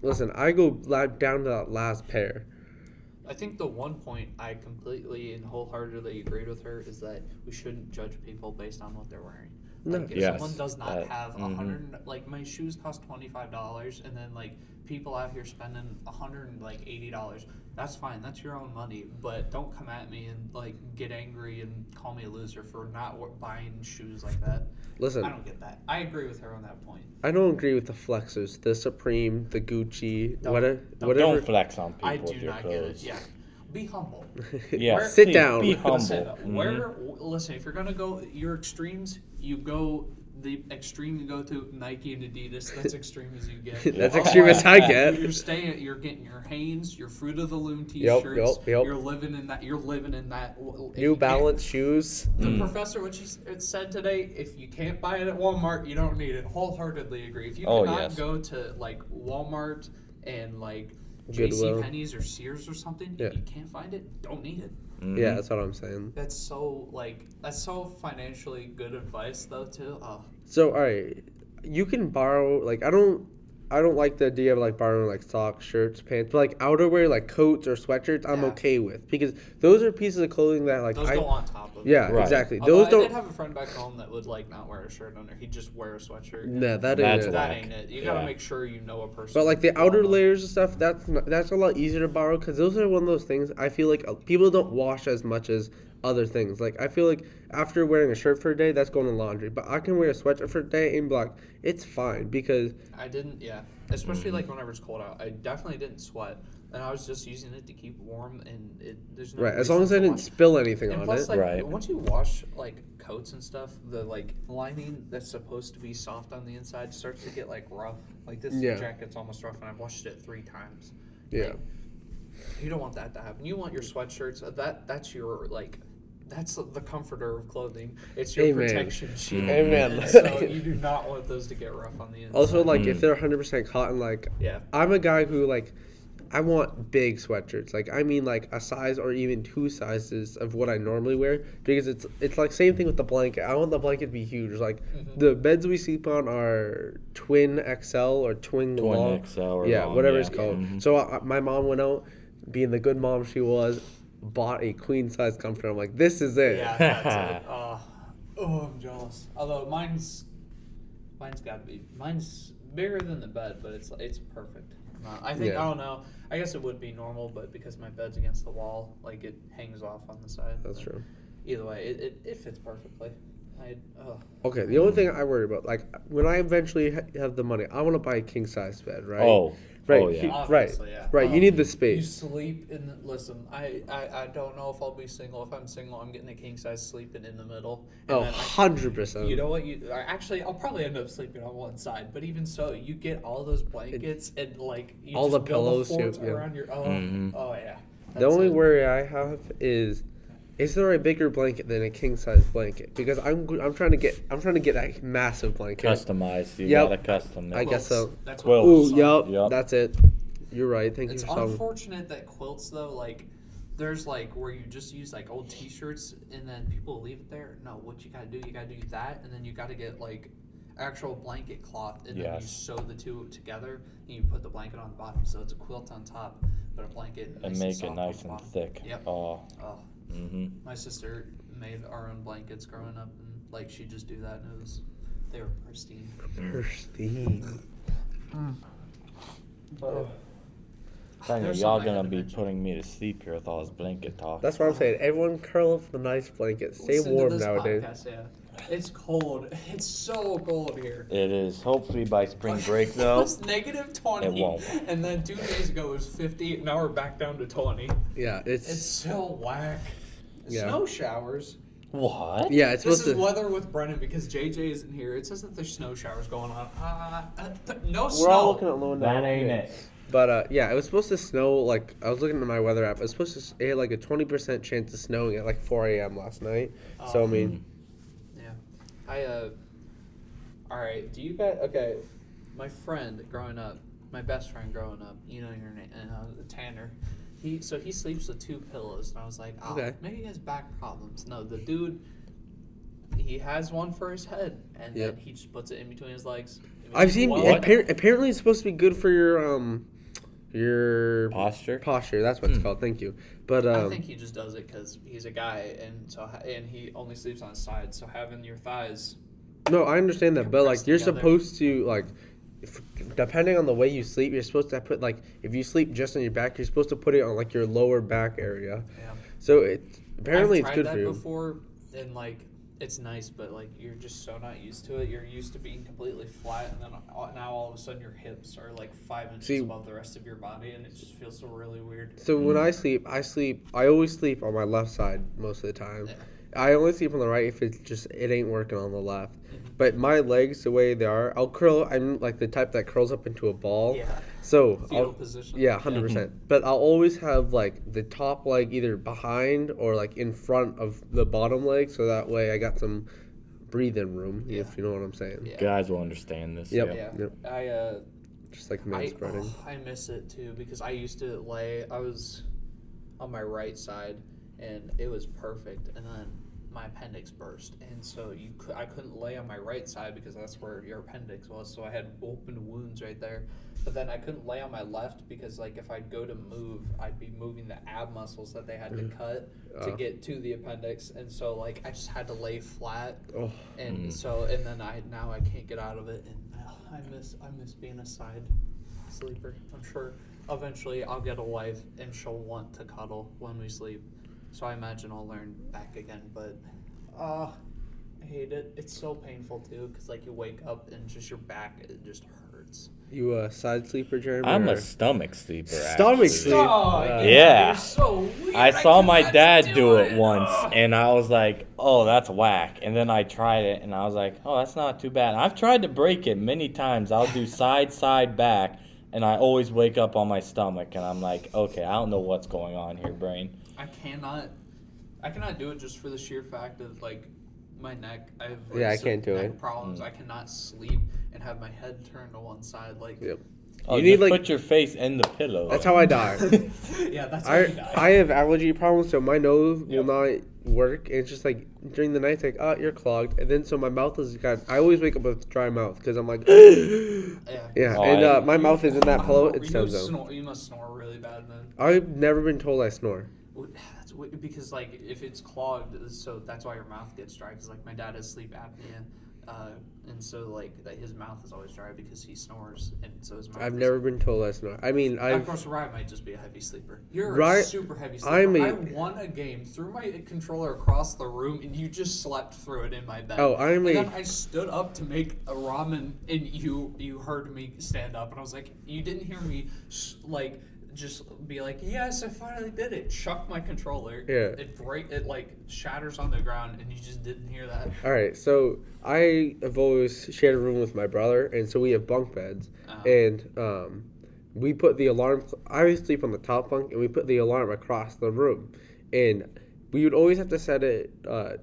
listen, I go down to that last pair. I think the one point I completely and wholeheartedly agreed with her is that we shouldn't judge people based on what they're wearing. Like, if someone does not have $100, like, my shoes cost $25, and then, like, people out here spending $180, that's fine. That's your own money, but don't come at me and, like, get angry and call me a loser for not buying shoes like that. Listen. I don't get that. I agree with her on that point. I don't agree with the flexes, the Supreme, the Gucci, whatever. Don't flex on people with your clothes. I do not get it, yeah. Be humble. Yeah, sit down. Be humble. Listen, if you're going to go your extremes, you go to Nike and Adidas. That's extreme as you get. That's extreme as I get. You're getting your Hanes, your Fruit of the Loom t-shirts. Yep. You're living in that. New Balance shoes. The professor, what she said today, if you can't buy it at Walmart, you don't need it. Wholeheartedly agree. If you cannot go to, like, Walmart and, like, JC Penney's or Sears or something, if you can't find it, don't need it. Mm-hmm. Yeah, that's what I'm saying. That's so, like, financially good advice, though, too. So, all right, you can borrow, like, I don't like the idea of, like, borrowing, like, socks, shirts, pants, but, like, outerwear, like, coats or sweatshirts, I'm okay with, because those are pieces of clothing that, like, those go on top of it. Yeah, exactly. Although I did have a friend back home that would, like, not wear a shirt under. He'd just wear a sweatshirt. No, that ain't it. You gotta make sure you know a person. But, like, the outer layers and stuff, that's a lot easier to borrow, because those are one of those things I feel like people don't wash as much as other things. Like, I feel like after wearing a shirt for a day, that's going to laundry, but I can wear a sweatshirt for a day and block, it's fine, because especially like whenever it's cold out, I definitely didn't sweat, and I was just using it to keep warm, and there's no as long as I didn't spill anything on it. Once you wash, like, coats and stuff, the, like, lining that's supposed to be soft on the inside starts to get, like, rough. Like, this jacket's almost rough, and I've washed it 3 times. You don't want that to happen. You want your sweatshirts. That's your, like, that's the comforter of clothing. It's your protection sheet. Amen. So you do not want those to get rough on the inside. Also, like, if they're 100% cotton, like, I'm a guy who, like, I want big sweatshirts. Like, I mean, like, a size or even 2 sizes of what I normally wear, because it's like, same thing with the blanket. I want the blanket to be huge. Like, the beds we sleep on are twin XL or twin long. XL or long, whatever it's called. Mm-hmm. So my mom went out, being the good mom she was, bought a queen-size comforter. I'm like, this is it. Yeah, that's it. I'm jealous. Although mine's got to be. Mine's bigger than the bed, but it's perfect. I think, I don't know. I guess it would be normal, but because my bed's against the wall, like, it hangs off on the side. That's true. Either way, it fits perfectly. Okay, the only thing I worry about, like, when I eventually have the money, I want to buy a king-size bed, right? You need the space. You sleep in the... Listen, I don't know if I'll be single. If I'm single, I'm getting a king-size sleeping in the middle. And 100%. You know what? Actually, I'll probably end up sleeping on one side. But even so, you get all those blankets and, like... You all just the pillows, too. Around your own. Oh, yeah. The only worry I have is there a bigger blanket than a king size blanket? Because I'm trying to get a massive blanket. Customized, gotta customize. I guess so. That's quilts. Yep, that's it. You're right. Thank you. It's unfortunate that quilts, though, like, there's, like, where you just use, like, old T-shirts and then people leave it there. No, what you gotta do that, and then you gotta get, like, actual blanket cloth, and then you sew the two together, and you put the blanket on the bottom, so it's a quilt on top, but a blanket nice and soft, make it nice and thick. Yep. Oh. Mm-hmm. My sister made our own blankets growing up, and, like, she'd just do that, and it was They were pristine. Pristine. But y'all gonna be putting me to sleep here with all this blanket talk. That's what I'm saying. Everyone curl up with a nice blanket. Stay warm nowadays. Podcast, yeah. It's cold. It's so cold here. It is. Hopefully by spring break, though. It was negative 20. It won't. And then 2 days ago it was 50. Now we're back down to 20. Yeah, it's so whack. Yeah. Snow showers. What? Yeah, it's supposed to. This is weather with Brennan because JJ isn't here. It says that there's snow showers going on. No snow. We're all looking at low now. That ain't it. But, yeah, it was supposed to snow, like, I was looking at my weather app. It was supposed to, it had, like, a 20% chance of snowing at, like, 4 a.m. last night. So, I mean. Yeah. All right, do you guys, okay, my best friend growing up, you know your name, Tanner, he sleeps with two pillows. And I was like, okay. Maybe he has back problems. No, the dude, he has one for his head, and then he just puts it in between his legs. I've seen, apparently it's supposed to be good for your posture. That's what it's called. Thank you. But I think he just does it because he's a guy, and he only sleeps on his side. So having your thighs. No, I understand that, but like you're supposed to like, depending on the way you sleep, you're supposed to put like if you sleep just on your back, you're supposed to put it on like your lower back area. Yeah. So it's good for you. I've tried that before, and like. It's nice, but, like, you're just so not used to it. You're used to being completely flat, and then now all of a sudden your hips are, like, 5 inches above the rest of your body, and it just feels so really weird. So when I always sleep on my left side most of the time. Yeah. I only sleep on the right if it ain't working on the left. Mm-hmm. But my legs, the way they are, I'll curl. I'm, like, the type that curls up into a ball. Yeah. So fetal position. Yeah, 100%. Yeah. But I'll always have, like, the top leg either behind or, like, in front of the bottom leg. So that way I got some breathing room, if you know what I'm saying. Yeah. Guys will understand this. Yep. Yeah. Yep. I just, like, manspreading. I miss it, too, because I used to lay. I was on my right side. And it was perfect, and then my appendix burst, and so I couldn't lay on my right side because that's where your appendix was. So I had open wounds right there, but then I couldn't lay on my left because like if I'd go to move, I'd be moving the ab muscles that they had to cut to get to the appendix, and so like I just had to lay flat, and then I can't get out of it, and I miss being a side sleeper. I'm sure eventually I'll get a wife and she'll want to cuddle when we sleep. So I imagine I'll learn back again, but I hate it. It's so painful, too, because, like, you wake up and just your back, it just hurts. You a side sleeper, Jeremy? I'm a stomach sleeper, actually. Stomach sleep? Oh, yeah. You're so weird. I saw my dad do it once, and I was like, oh, that's whack. And then I tried it, and I was like, oh, that's not too bad. I've tried to break it many times. I'll do side, back, and I always wake up on my stomach, and I'm like, okay, I don't know what's going on here, brain. I cannot do it just for the sheer fact of, like, my neck. I have problems. I cannot sleep and have my head turned to one side. Like, you need, like, put your face in the pillow. That's how I die. Yeah, that's how I die. I have allergy problems, so my nose will not work. And it's just, like, during the night, it's like, oh, you're clogged. And then, so my mouth is kind of, I always wake up with a dry mouth because I'm like, yeah. Oh, and my mouth is in that pillow. It's so dumb. You must snore really bad, then. I've never been told I snore. That's weird, because like if it's clogged, so that's why your mouth gets dry. Because like my dad has sleep apnea, and so like his mouth is always dry because he snores, and so his mouth. I've never been told I snore. I mean, of course, Ryan might just be a heavy sleeper. You're a super heavy sleeper. I won a game, threw my controller across the room, and you just slept through it in my bed. Oh, then I stood up to make a ramen, and you heard me stand up, and I was like, you didn't hear me like. Just be like, yes, I finally did it. Chuck my controller. Yeah. It like shatters on the ground, and you just didn't hear that. All right, so I have always shared a room with my brother, and so we have bunk beds. Uh-huh. And we put the alarm. I always sleep on the top bunk, and we put the alarm across the room. And we would always have to set it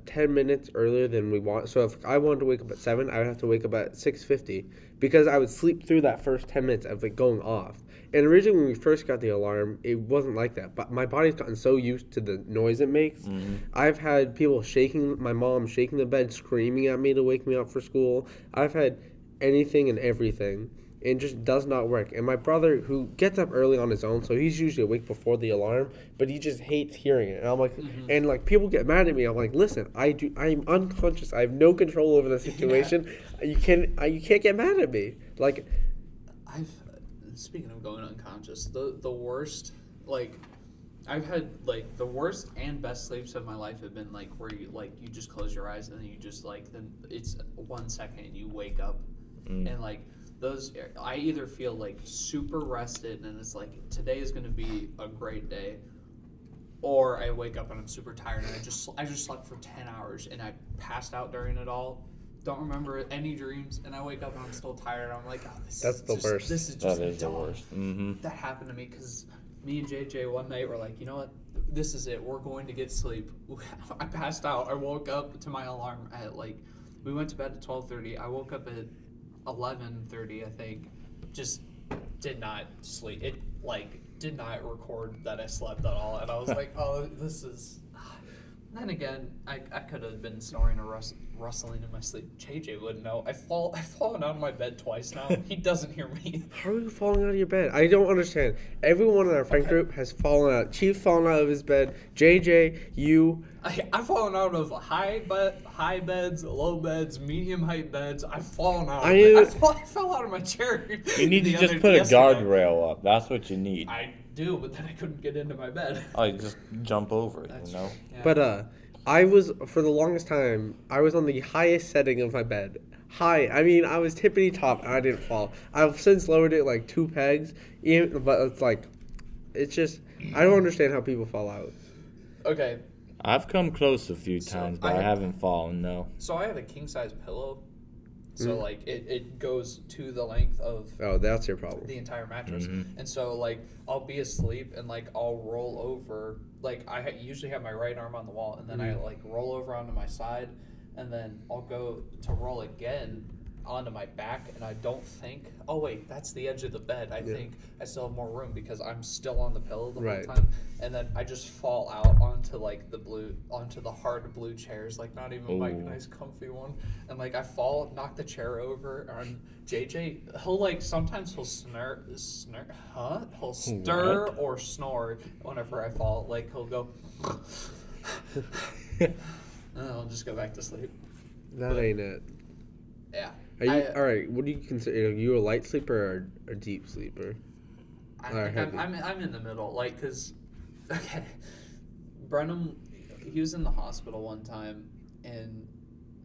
10 minutes earlier than we want. So if I wanted to wake up at 7, I would have to wake up at 6:50 because I would sleep through that first 10 minutes of it going off. And originally when we first got the alarm, it wasn't like that. But my body's gotten so used to the noise it makes. Mm-hmm. I've had people my mom shaking the bed, screaming at me to wake me up for school. I've had anything and everything. It just does not work. And my brother, who gets up early on his own, so he's usually awake before the alarm, but he just hates hearing it. And I'm like, and like people get mad at me. I'm like, listen, I'm unconscious. I have no control over the situation. Yeah. You can't get mad at me. Like, speaking of going unconscious, the worst, like, I've had, like, the worst and best sleeps of my life have been, like, where you, like, you just close your eyes and then you just, like, then it's 1 second and you wake up. And, like, those, I either feel, like, super rested and it's, like, today is going to be a great day, or I wake up and I'm super tired and I just slept for 10 hours and I passed out during it all. Don't remember any dreams, and I wake up and I'm still tired. I'm like, oh, this is the worst. This is just the worst. Mm-hmm. That happened to me because me and JJ one night were like, you know what? This is it. We're going to get sleep. I passed out. I woke up to my alarm at like, we went to bed at 12:30. I woke up at 11:30, I think. Just did not sleep. It like did not record that I slept at all, and I was like, oh, this is. Then again, I could have been snoring or rustling in my sleep. JJ wouldn't know. I've fallen out of my bed twice now. He doesn't hear me. How are you falling out of your bed? I don't understand. Everyone in our friend group has fallen out. Chief fallen out of his bed. JJ, you. I've fallen out of high beds, low beds, medium height beds. I've fallen out. I fell out of my chair. You need to just put a guardrail up. That's what you need. I do, but then I couldn't get into my bed. I just jump over it, you know? Yeah. But I was, for the longest time, I was on the highest setting of my bed. High. I mean, I was tippity top and I didn't fall. I've since lowered it like 2 pegs, but it's like, it's just, I don't understand how people fall out. Okay. I've come close a few times, but I haven't fallen, no. So I have a king-size pillow. So, like, it goes to the length of... Oh, that's your problem. The entire mattress. Mm-hmm. And so, like, I'll be asleep and, like, I'll roll over. Like, I usually have my right arm on the wall, and then I, like, roll over onto my side, and then I'll go to roll again onto my back, and I don't think... Oh, wait, that's the edge of the bed. I think I still have more room because I'm still on the pillow the whole time. And then I just fall out onto, like, onto the hard blue chairs, like, not even my nice comfy one. And, like, I fall, knock the chair over, and JJ, he'll, like, sometimes he'll stir or snore whenever I fall. Like, he'll go... and then I'll just go back to sleep. That ain't it. Yeah. All right, what do you consider? Are you a light sleeper or a deep sleeper? I'm in the middle, like, because, okay, Brennan, he was in the hospital one time, and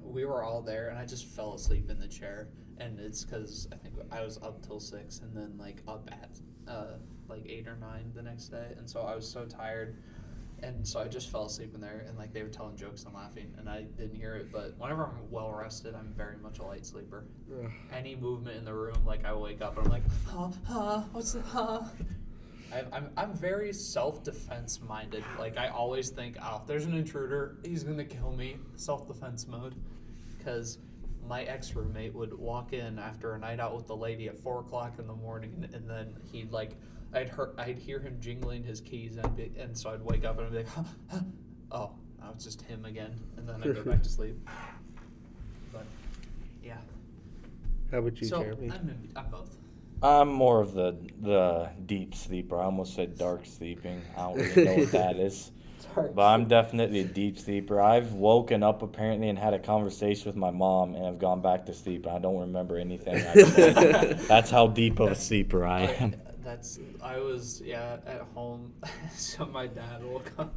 we were all there, and I just fell asleep in the chair, and it's because I think I was up till 6, and then, like, up at, like, 8 or 9 the next day, and so I was so tired. And so I just fell asleep in there, and, like, they were telling jokes and laughing, and I didn't hear it. But whenever I'm well-rested, I'm very much a light sleeper. Ugh. Any movement in the room, like, I wake up, and I'm like, what's the, I'm very self-defense-minded. Like, I always think, oh, there's an intruder. He's going to kill me. Self-defense mode. Because my ex-roommate would walk in after a night out with the lady at 4 o'clock in the morning, and then he'd, like... I'd hear him jingling his keys, and so I'd wake up and I'd be like, oh, now it's just him again, and then I'd go back to sleep. But, yeah. How about you, Jeremy? I'm both. I'm more of the deep sleeper. I almost said dark sleeping. I don't really know what that is. But I'm definitely a deep sleeper. I've woken up apparently and had a conversation with my mom, and I've gone back to sleep, and I don't remember anything. That's how deep of a sleeper I am. At home, so my dad woke up.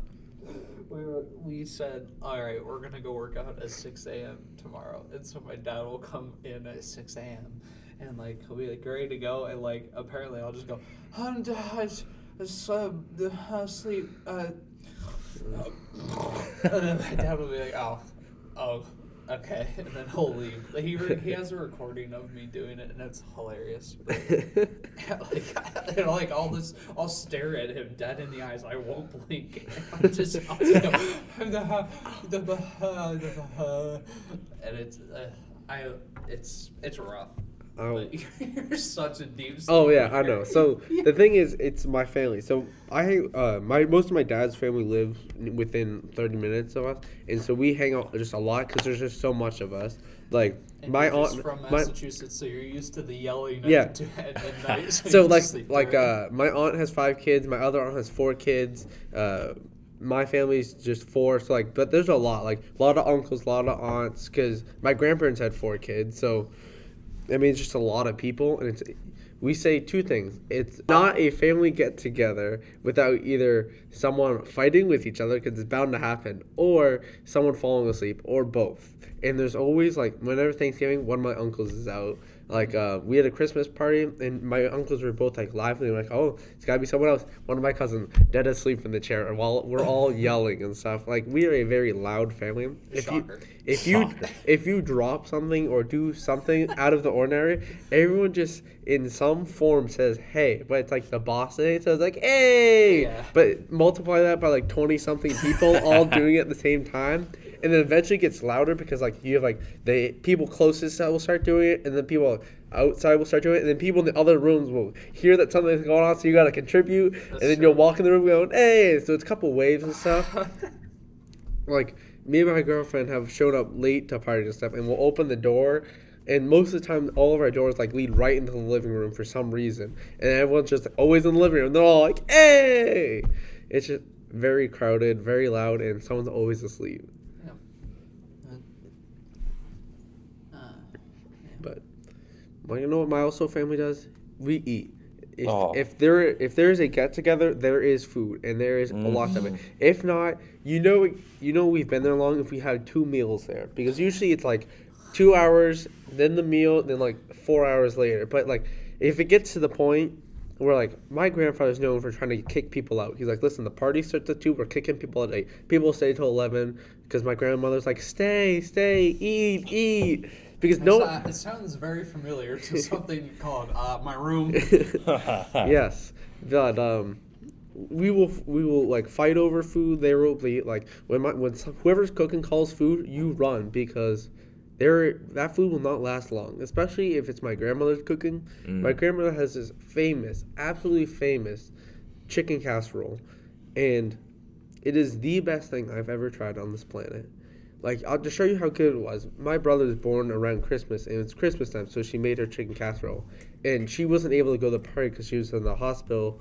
We said, all right, we're gonna go work out at 6 a.m. tomorrow, and so my dad will come in at 6 a.m. and like he'll be like ready to go, and like apparently I'll just go, sleep. And my dad will be like, oh, okay, and then he'll leave. Like, he has a recording of me doing it, and it's hilarious. Like all this, I'll stare at him dead in the eyes. I won't blink. I'll just go, and it's rough. Oh, like, you're such a deep sleeper. Oh yeah, I know. So the thing is, it's my family. So I, my most of my dad's family live within 30 minutes of us, and so we hang out just a lot because there's just so much of us. Like and my you're aunt, from Massachusetts, so you're used to the yelling. Yeah. At night, so like my aunt has 5 kids. My other aunt has 4 kids. My family's just 4, so like, but there's a lot, like a lot of uncles, a lot of aunts, because my grandparents had 4 kids, so I mean, it's just a lot of people, and it's, we say 2 things. It's not a family get-together without either someone fighting with each other, because it's bound to happen, or someone falling asleep, or both. And there's always, like, whenever Thanksgiving, one of my uncles is out. Like, we had a Christmas party, and my uncles were both, like, lively. Like, oh, it's got to be someone else. One of my cousins, dead asleep in the chair, and while we're all yelling and stuff. Like, we are a very loud family. Shocker. If you drop something or do something out of the ordinary, everyone just in some form says, hey. But it's, like, the boss today, so it's like, hey. Yeah. But multiply that by, like, 20-something people all doing it at the same time. And then eventually it gets louder because, like, you have, like, the people closest will start doing it, and then people outside will start doing it, and then people in the other rooms will hear that something's going on, so you got to contribute. That's and then true. You'll walk in the room going, hey. So it's a couple waves and stuff. Like, me and my girlfriend have shown up late to parties and stuff, and we'll open the door. And most of the time, all of our doors, like, lead right into the living room for some reason. And everyone's just always in the living room. They're all like, hey. It's just very crowded, very loud, and someone's always asleep. But, well, you know what my also family does? We eat. If there is a get together, there is food, and there is a lot of it. If not, you know we've been there long if we had 2 meals there, because usually it's like 2 hours, then the meal, then like 4 hours later. But like if it gets to the point where like my grandfather's known for trying to kick people out. He's like, listen, the party starts at 2, we're kicking people out at 8. People stay till 11 because my grandmother's like, stay, eat. Because it sounds very familiar to something called my room. Yes, that we will like fight over food. They will be like when whoever's cooking calls food, you run because that food will not last long. Especially if it's my grandmother's cooking. Mm. My grandmother has this famous, absolutely famous chicken casserole, and it is the best thing I've ever tried on this planet. Like, I'll just show you how good it was. My brother was born around Christmas, and it's Christmas time, so she made her chicken casserole. And she wasn't able to go to the party because she was in the hospital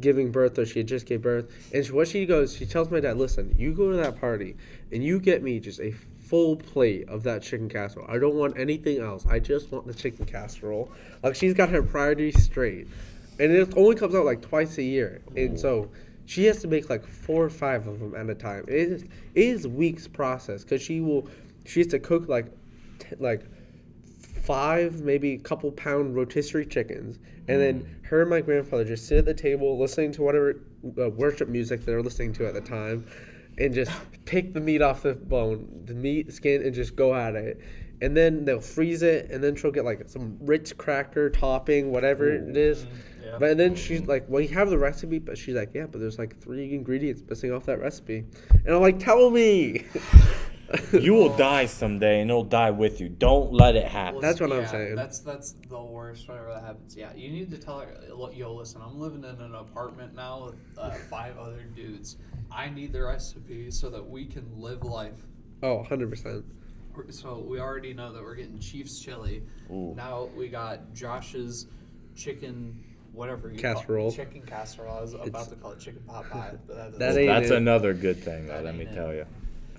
giving birth, or she had just gave birth. And she tells my dad, listen, you go to that party, and you get me just a full plate of that chicken casserole. I don't want anything else. I just want the chicken casserole. Like, she's got her priorities straight. And it only comes out, like, twice a year. And so she has to make, like, 4 or 5 of them at a time. It is weeks process, because she has to cook, like, 5, maybe a couple pound rotisserie chickens. And then her and my grandfather just sit at the table listening to whatever worship music they're listening to at the time, and just pick the meat off the bone, the meat, skin, and just go at it. And then they'll freeze it, and then she'll get, like, some Ritz cracker topping, whatever it is. Yeah. But then she's like, well, you have the recipe, but she's like, yeah, but there's, like, 3 ingredients missing off that recipe. And I'm like, tell me. You will die someday, and it'll die with you. Don't let it happen. That's what I'm saying. That's the worst whenever that happens. Yeah, you need to tell her, yo, listen, I'm living in an apartment now with 5 other dudes. I need the recipe so that we can live life. Oh, 100%. So we already know that we're getting Chief's chili. Ooh. Now we got Josh's chicken, whatever you casserole. Call it. Chicken casserole. I was about to call it chicken pot pie. But that's another good thing, though, let me tell you.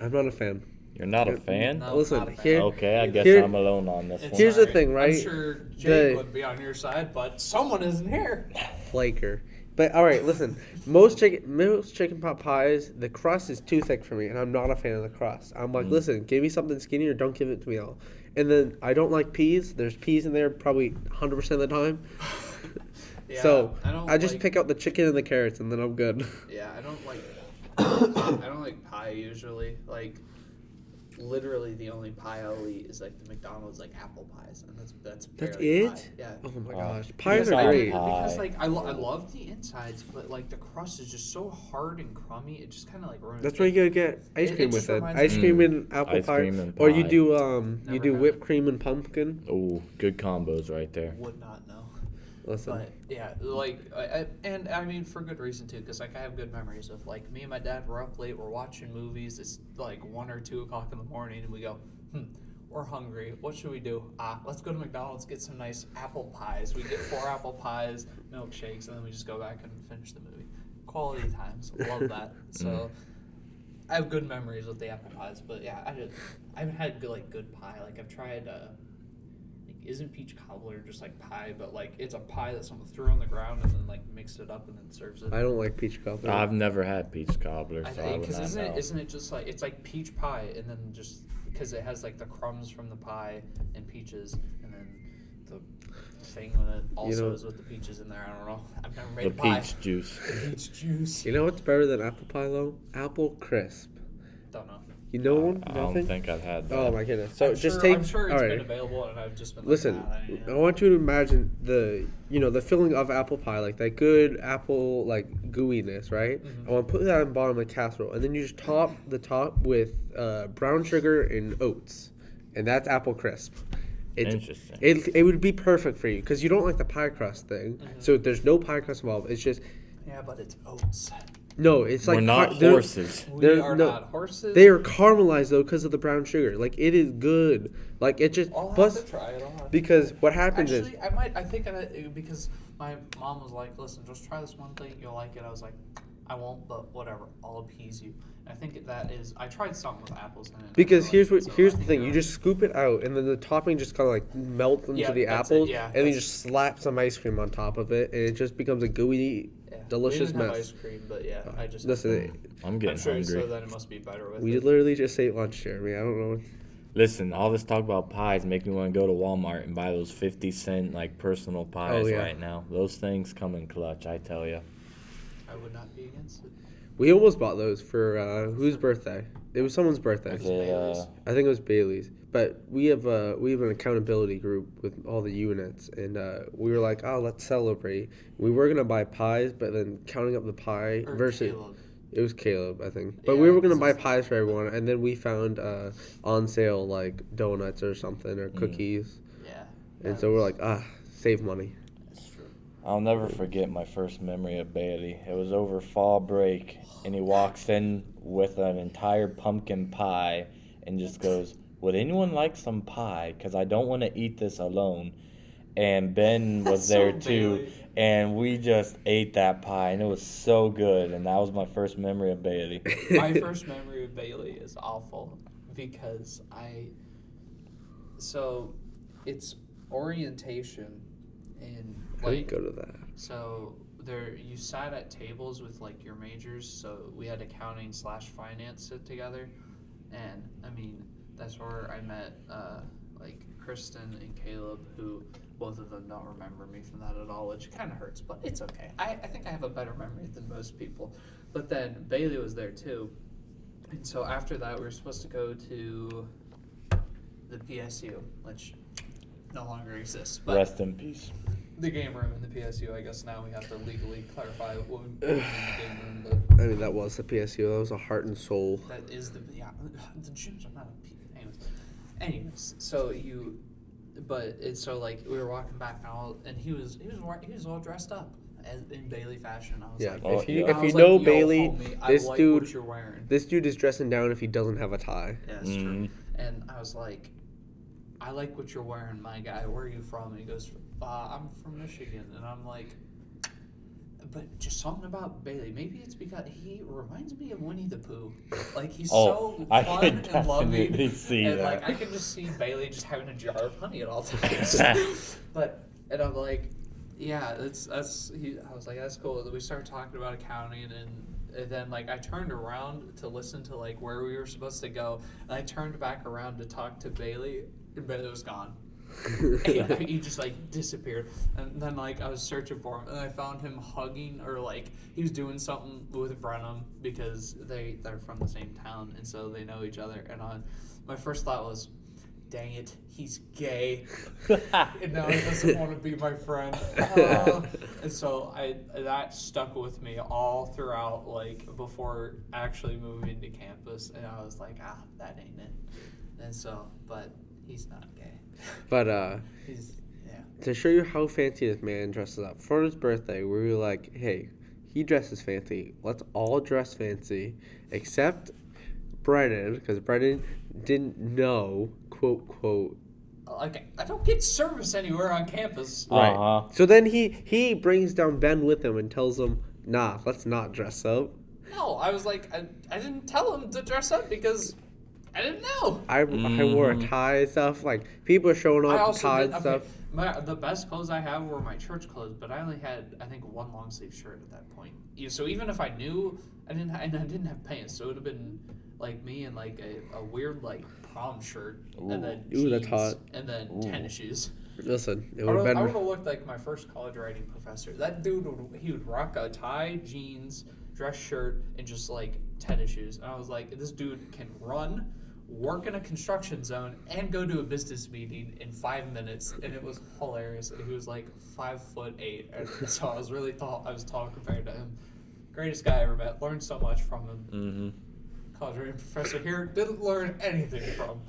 I'm not a fan. You're not a fan? No, listen, not a fan. Okay, I guess I'm alone on this one. Here's the thing, right? I'm sure Jake would be on your side, but someone isn't here. Flaker. But, all right, listen, most chicken pot pies, the crust is too thick for me, and I'm not a fan of the crust. I'm like, listen, give me something skinny or don't give it to me all. And then I don't like peas. There's peas in there probably 100% of the time. Yeah, so I just pick out the chicken and the carrots, and then I'm good. Yeah, I don't like pie usually. Like, literally the only pie I'll eat is like the McDonald's like apple pies, and that's it. Pie. Yeah. Oh my gosh, pies are great because like I love the insides, but like the crust is just so hard and crummy. It just kind of like ruins. That's why you gotta get ice cream with it. Ice cream and apple pie, or you do whipped cream and pumpkin. Oh, good combos right there. Would not know. Listen. But yeah, like, and I mean for good reason too, because like I have good memories of like me and my dad were up late, we're watching movies. It's like 1 or 2 o'clock in the morning, and we go, we're hungry. What should we do? Let's go to McDonald's, get some nice apple pies. We get 4 apple pies, milkshakes, and then we just go back and finish the movie. Quality times, love that. So I have good memories with the apple pies, but yeah, I haven't had good pie. Like I've tried. Isn't peach cobbler just like pie, but like it's a pie that someone threw on the ground and then like mixed it up and then serves it? I don't like peach cobbler. I've never had peach cobbler. Because isn't it just like it's like peach pie and then just because it has like the crumbs from the pie and peaches and then the thing with it also is with the peaches in there. I don't know. I've never made a pie. The peach juice. You know what's better than apple pie though? Apple crisp. Don't know. You know one? I don't think I've had that. Oh, my goodness. So I'm sure it's been available, and I've just been like, listen, I want you to imagine the filling of apple pie, like that good apple, like, gooiness, right? Mm-hmm. I want to put that on the bottom of the casserole, and then you just top the top with brown sugar and oats, and that's apple crisp. Interesting. It would be perfect for you, because you don't like the pie crust thing, so there's no pie crust involved. It's just... Yeah, but it's oats. No, it's like... We're not horses. Not horses. They are caramelized, though, because of the brown sugar. Like, it is good. Like, it just... I'll have to try it. Because my mom was like, listen, just try this one thing. You'll like it. I was like, I won't, but whatever. I'll appease you. I think that is... I tried something with apples in it. Because here's the thing. You just scoop it out, and then the topping just kind of, like, melts into the apples. Yeah, and then you just slap some ice cream on top of it, and it just becomes a gooey... Delicious mess. Have ice cream, but yeah, I just. Listen, I'm getting hungry. So then it must be better with. We literally just ate lunch, Jeremy. I don't know. Listen, all this talk about pies make me want to go to Walmart and buy those 50-cent like personal pies right now. Those things come in clutch, I tell you. I would not be against it. We almost bought those for whose birthday? It was someone's birthday. I think it was Bailey's. But we have an accountability group with all the units, and we were like, oh, let's celebrate. We were gonna buy pies, but then counting up the pie versus Caleb. It was Caleb, I think. But we were gonna buy pies for everyone, and then we found on sale like donuts or something or cookies. Yeah. And so we're like, save money. I'll never forget my first memory of Bailey. It was over fall break, and he walks in with an entire pumpkin pie and just goes, would anyone like some pie? Because I don't want to eat this alone. And Ben was there too, and we just ate that pie, and it was so good. And that was my first memory of Bailey. My first memory of Bailey is awful because so it's orientation in... Like, go to that. So there, you sat at tables with like your majors. So we had accounting / finance sit together, and I mean that's where I met like Kristen and Caleb, who both of them don't remember me from that at all, which kind of hurts, but it's okay. I think I have a better memory than most people. But then Bailey was there too, and so after that we were supposed to go to the PSU, which no longer exists. But rest in peace. The game room in the PSU, I guess now we have to legally clarify what we put in the game room. But I mean, that was the PSU. That was a heart and soul. That is the gyms are not a P. Anyways, we were walking back and all, and he was all dressed up in Bailey fashion. I was like, if you know Bailey, homie, this like dude, what you're wearing. This dude is dressing down if he doesn't have a tie. Yeah, that's true. And I was like, I like what you're wearing, my guy. Where are you from? And he goes, I'm from Michigan. And I'm like, but just something about Bailey. Maybe it's because he reminds me of Winnie the Pooh. Like, he's so fun and loving. And, like, I can just see Bailey just having a jar of honey at all times. And I'm like, yeah, I was like, that's cool. And we started talking about accounting, and then, like, I turned around to listen to, like, where we were supposed to go. And I turned back around to talk to Bailey. But it was gone. Yeah, he just like disappeared, and then like I was searching for him, and I found him hugging, or like he was doing something with Brennan because they're from the same town, and so they know each other. And my first thought was, dang it, he's gay, and now he doesn't want to be my friend. And so that stuck with me all throughout, like before actually moving to campus, and I was like, that ain't it. And so, but he's not gay. But to show you how fancy this man dresses up, for his birthday, we were like, hey, he dresses fancy. Let's all dress fancy, except Brennan, because Brennan didn't know, quote, quote. Like, I don't get service anywhere on campus. Uh-huh. Right. So then he brings down Ben with him and tells him, nah, let's not dress up. No, I was like, I didn't tell him to dress up because... I didn't know. I wore a tie and stuff. Like, people are showing off tie and stuff. The best clothes I have were my church clothes, but I only had, I think, one long sleeve shirt at that point. So even if I knew, I didn't have pants, so it would have been, like, me and, like, a weird, like, prom shirt, ooh, and then jeans, ooh, that's hot, and then ooh, tennis shoes. Listen, it would have been... I would have looked like my first college writing professor. That dude, he would rock a tie, jeans, dress shirt, and just, like, tennis shoes. And I was like, this dude can run, work in a construction zone, and go to a business meeting in 5 minutes, and it was hilarious. And he was like 5'8", and so I was really tall. I was tall compared to him. Greatest guy I ever met. Learned so much from him. Mm-hmm. College writing professor here, didn't learn anything from.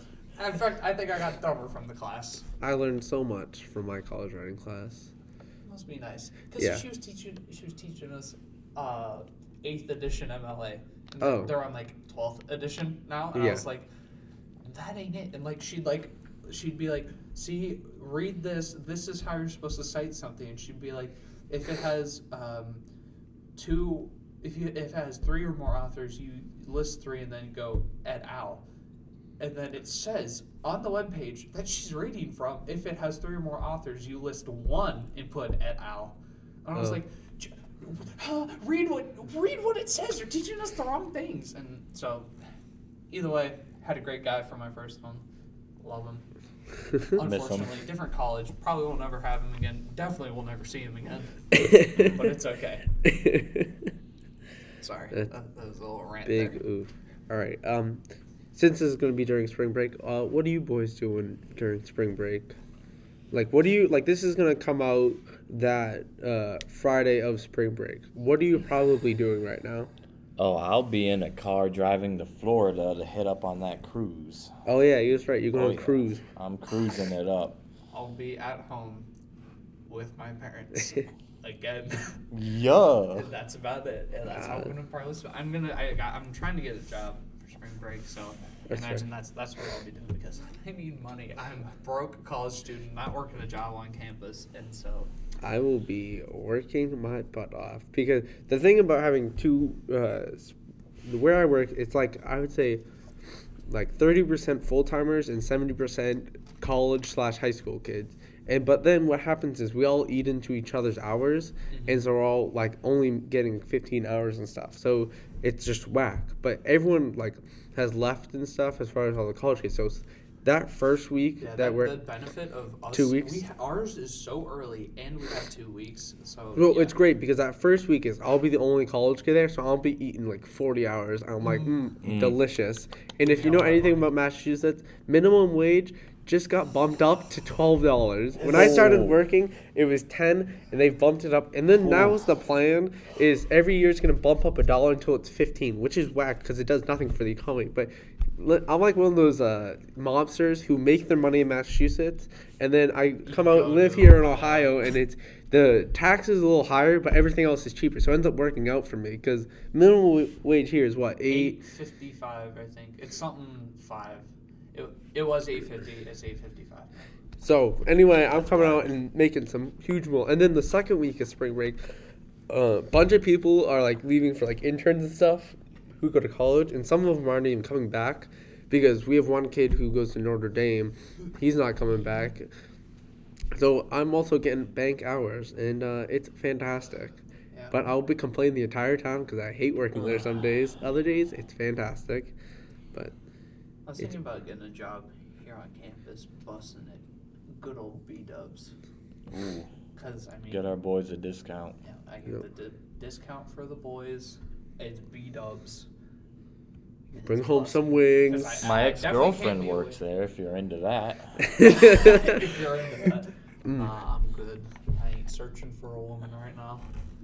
In fact, I think I got dumber from the class. I learned so much from my college writing class. Must be nice, because she was teaching us 8th edition MLA. And they're on like 12th edition now, and I was like, that ain't it. And like she'd be like, see, read this is how you're supposed to cite something. And she'd be like, if it has if it has three or more authors, you list three and then go et al. And then it says on the webpage that she's reading from, if it has three or more authors, you list one and put et al. And I was like, read what it says, you're teaching us the wrong things. And so either way, had a great guy for my first one. Love him. Unfortunately, different college. Probably will never have him again. Definitely will never see him again. But it's okay. Sorry. That was a little rant big there. Big oof. All right. Since this is going to be during spring break, what do you boys do during spring break? Like, what do you... Like, this is going to come out that Friday of spring break. What are you probably doing right now? Oh, I'll be in a car driving to Florida to hit up on that cruise. Oh, yeah, you're right. You're going to cruise. I'm cruising it up. I'll be at home with my parents again. Yeah. And that's about it. And that's how I'm going to probably spend. I'm trying to get a job for spring break, so that's what I'll be doing, because I need money. I'm a broke college student, not working a job on campus, and so... I will be working my butt off, because the thing about having where I work, it's like, I would say like 30% full-timers and 70% college/high school kids. But then what happens is we all eat into each other's hours, mm-hmm. and so we're all like only getting 15 hours and stuff. So it's just whack. But everyone like has left and stuff as far as all the college kids. So it's, that first week that we're... The benefit of us... 2 weeks. Ours is so early, and we have 2 weeks, so... Well, it's great, because that first week is I'll be the only college kid there, so I'll be eating, like, 40 hours. I'm like, delicious. And if you know anything about Massachusetts, minimum wage just got bumped up to $12. When I started working, it was $10, and they bumped it up. And then now the plan is every year it's going to bump up $1 until it's $15, which is whack, because it does nothing for the economy, but... I'm like one of those mobsters who make their money in Massachusetts, and then I come out and live here in Ohio, and it's the tax is a little higher, but everything else is cheaper. So it ends up working out for me, because minimum wage here is what, $8.55, I think. It's something $5. It was $8.50. It's $8.55. So anyway, I'm coming out and making some huge more. And then the second week of spring break, a bunch of people are like leaving for like interns and stuff, who go to college, and some of them aren't even coming back, because we have one kid who goes to Notre Dame. He's not coming back. So I'm also getting bank hours, and it's fantastic. Yeah. But I'll be complaining the entire time, because I hate working there some days. Other days, it's fantastic. But I was thinking about getting a job here on campus, busing it. good old B-Dubs. Because, I mean... Get our boys a discount. Yeah, I get the discount for the boys. It's B-Dubs. Bring home some wings. My ex-girlfriend works there, if you're into that. If you're into that. Nah, I'm good. I ain't searching for a woman right now.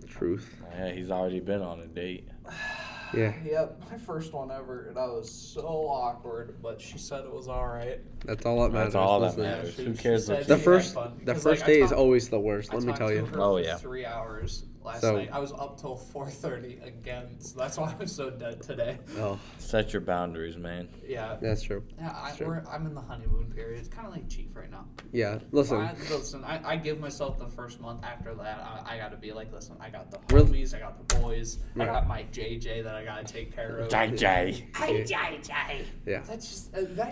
Truth. Yeah, he's already been on a date. Yeah. Yep, my first one ever, and I was so awkward, but she said it was all right. That's all that matters. That's all that matters. Who cares? The first day is always the worst. Let me tell you. Oh yeah. 3 hours last night. I was up till 4:30 again. So that's why I'm so dead today. Oh, set your boundaries, man. Yeah. That's true. Yeah, I'm in the honeymoon period. It's kind of like Chief right now. Yeah. Listen, I give myself the first month. After that, I got to be like, listen, I got the homies, I got the boys, I got my JJ that I gotta take care of. JJ. Yeah. That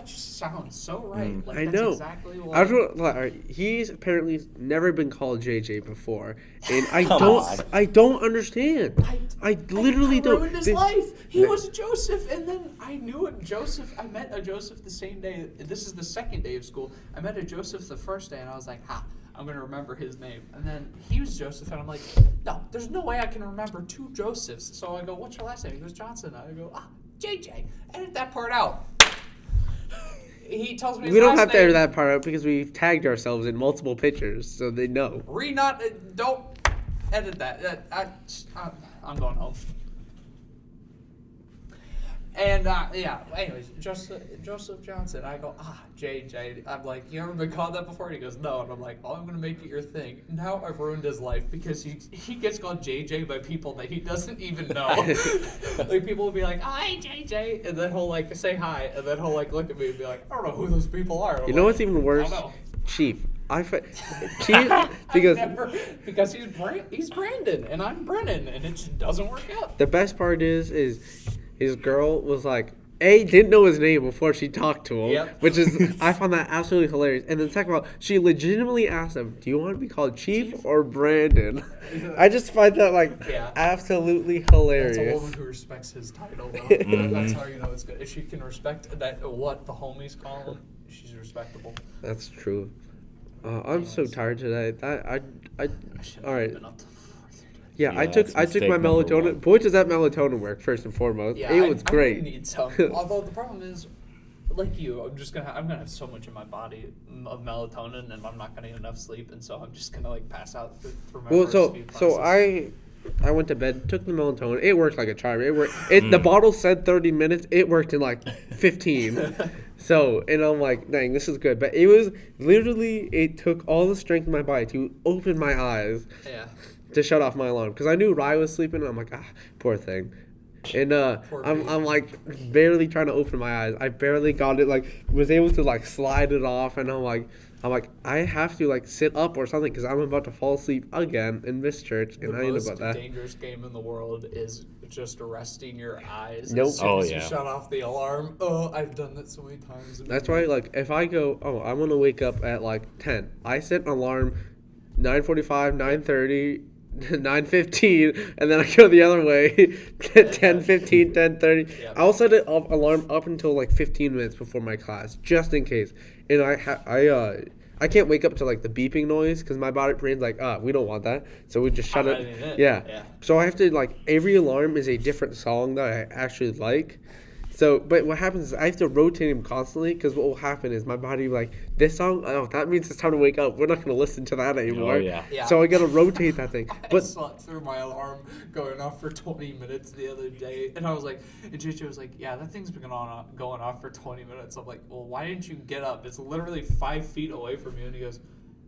just sounds so right. Like, I know. Exactly what he's apparently never been called JJ before, and I don't understand. I literally don't. Ruined his life. He was Joseph, and then I met a Joseph the same day. This is the second day of school. I met a Joseph the first day, and I was like, ha. I'm going to remember his name. And then he was Joseph, and I'm like, no, there's no way I can remember two Josephs. So I go, what's your last name? He goes, Johnson. I go, JJ. Edit that part out. He tells me his last name. We don't have to edit that part out because we've tagged ourselves in multiple pictures, so they know. Don't edit that. I'm going home. And, anyways, Joseph Johnson, I go, JJ. I'm like, you ever been called that before? And he goes, no. And I'm like, I'm going to make it your thing. Now I've ruined his life because he gets called JJ by people that he doesn't even know. Like, people will be like, hi, JJ. And then he'll, like, say hi. And then he'll, like, look at me and be like, I don't know who those people are. You know what's even worse? Chief. Because he's Brandon and I'm Brennan. And it just doesn't work out. The best part is... His girl was like, didn't know his name before she talked to him, which is, I found that absolutely hilarious. And then second of all, she legitimately asked him, do you want to be called Chief or Brandon? I just find that, absolutely hilarious. That's a woman who respects his title, though. That's how you know it's good. If she can respect that, what the homies call him, she's respectable. That's true. I'm so tired today. All right. Yeah, I took my melatonin. Boy, does that melatonin work, first and foremost. Yeah, it was great. I need some. Although the problem is, like you, I'm gonna have so much in my body of melatonin, and I'm not gonna get enough sleep, and so I'm just gonna pass out through my I went to bed, took the melatonin. It worked like a charm. It worked. The bottle said 30 minutes. It worked in 15. And I'm like, dang, this is good. But it was literally, it took all the strength in my body to open my eyes. Yeah. To shut off my alarm, because I knew Rye was sleeping, and I'm like, poor thing. And I'm like barely trying to open my eyes. I barely got it, was able to slide it off, and I'm like I have to sit up or something because I'm about to fall asleep again and miss church, and I ain't about that. The most dangerous game in the world is just resting your eyes. Nope. As soon as you shut off the alarm. Oh, I've done that so many times. That's why if I go, I want to wake up at 10. I set an alarm 9:45, 9:30. 9:15, and then I go the other way at 10:15, 10:30. Yeah. I'll set an alarm up until 15 minutes before my class, just in case. And I can't wake up to the beeping noise because my brain's we don't want that, so we just shut it. Yeah. So I have to every alarm is a different song that I actually like. So, but what happens is I have to rotate him constantly because what will happen is my body will this song, that means it's time to wake up. We're not going to listen to that anymore. Oh, yeah. So I got to rotate that thing. I slept through my alarm going off for 20 minutes the other day. And I was and JJ was that thing's been going off for 20 minutes. I'm like, well, why didn't you get up? It's literally 5 feet away from you. And he goes,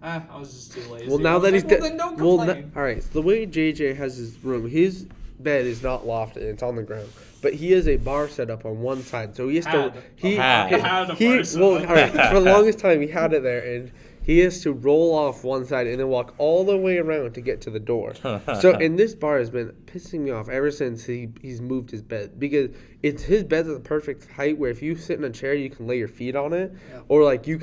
I was just too lazy. Well, now that he's then don't complain. All right. So the way JJ has his room, his bed is not lofted. It's on the ground. But he has a bar set up on one side, so he has to. For the longest time he had it there, and he has to roll off one side and then walk all the way around to get to the door. And this bar has been pissing me off ever since he's moved his bed, because his bed's at the perfect height where if you sit in a chair you can lay your feet on it, or you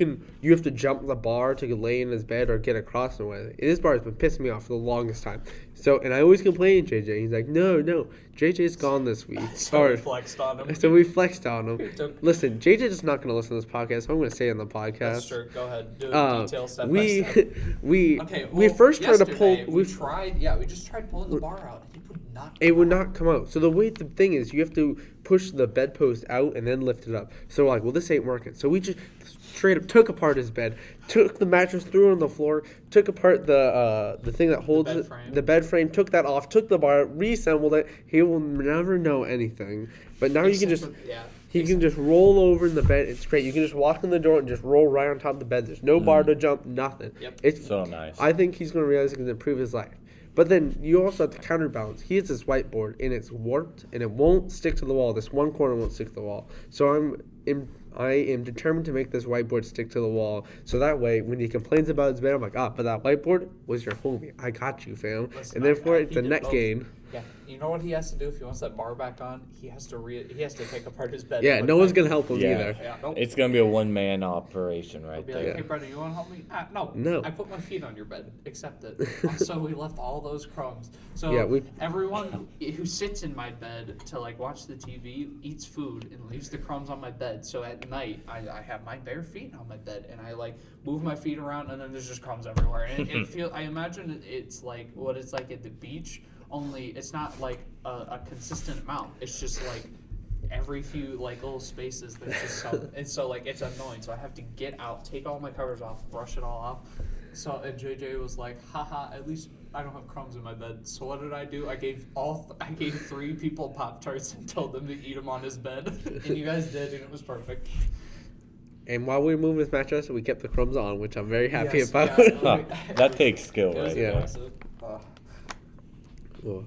have to jump the bar to lay in his bed or get across it with it. This bar has been pissing me off for the longest time. So, and I always complain to JJ. He's like, no, JJ's gone this week. So we flexed on him. Listen, JJ's not going to listen to this podcast, so I'm going to say it on the podcast. That's true. Go ahead. Do details step by step. We tried pulling the bar out. It would not come out. So the thing is, you have to push the bedpost out and then lift it up. So we're like, well, this ain't working. So we just straight up took apart his bed, took the mattress, threw it on the floor, took apart the thing that holds the bed frame, took that off, took the bar, reassembled it. He will never know anything. But now he can just roll over in the bed. It's great. You can just walk in the door and just roll right on top of the bed. There's no bar to jump, nothing. Yep. It's so nice. I think he's going to realize he can improve his life. But then you also have to counterbalance. He has this whiteboard, and it's warped, and it won't stick to the wall. This one corner won't stick to the wall. So I am determined to make this whiteboard stick to the wall. So that way, when he complains about his bed, I'm like, but that whiteboard was your homie. I got you, fam. Listen, and therefore, it's a net gain. Yeah, you know what he has to do if he wants that bar back on? He has to take apart his bed. Yeah, no one's going to help him either. Yeah, nope. It's going to be a one-man operation right there. He'll be like, hey, Brennan, you want to help me? No, I put my feet on your bed. Accept it. So we left all those crumbs. So everyone who sits in my bed to watch the TV eats food and leaves the crumbs on my bed. So at night, I have my bare feet on my bed, and I move my feet around, and then there's just crumbs everywhere. And I imagine it's like what it's like at the beach. Only it's not a consistent amount. It's just every few little spaces there's just some, and so it's annoying. So I have to get out, take all my covers off, brush it all off. So and JJ was like, haha, at least I don't have crumbs in my bed. So what did I do? I gave I gave 3 people Pop-Tarts and told them to eat them on his bed, and you guys did, and it was perfect. And while we were moving this mattress, we kept the crumbs on, which I'm very happy about. Yeah, that takes skill, right? Yeah. Cool.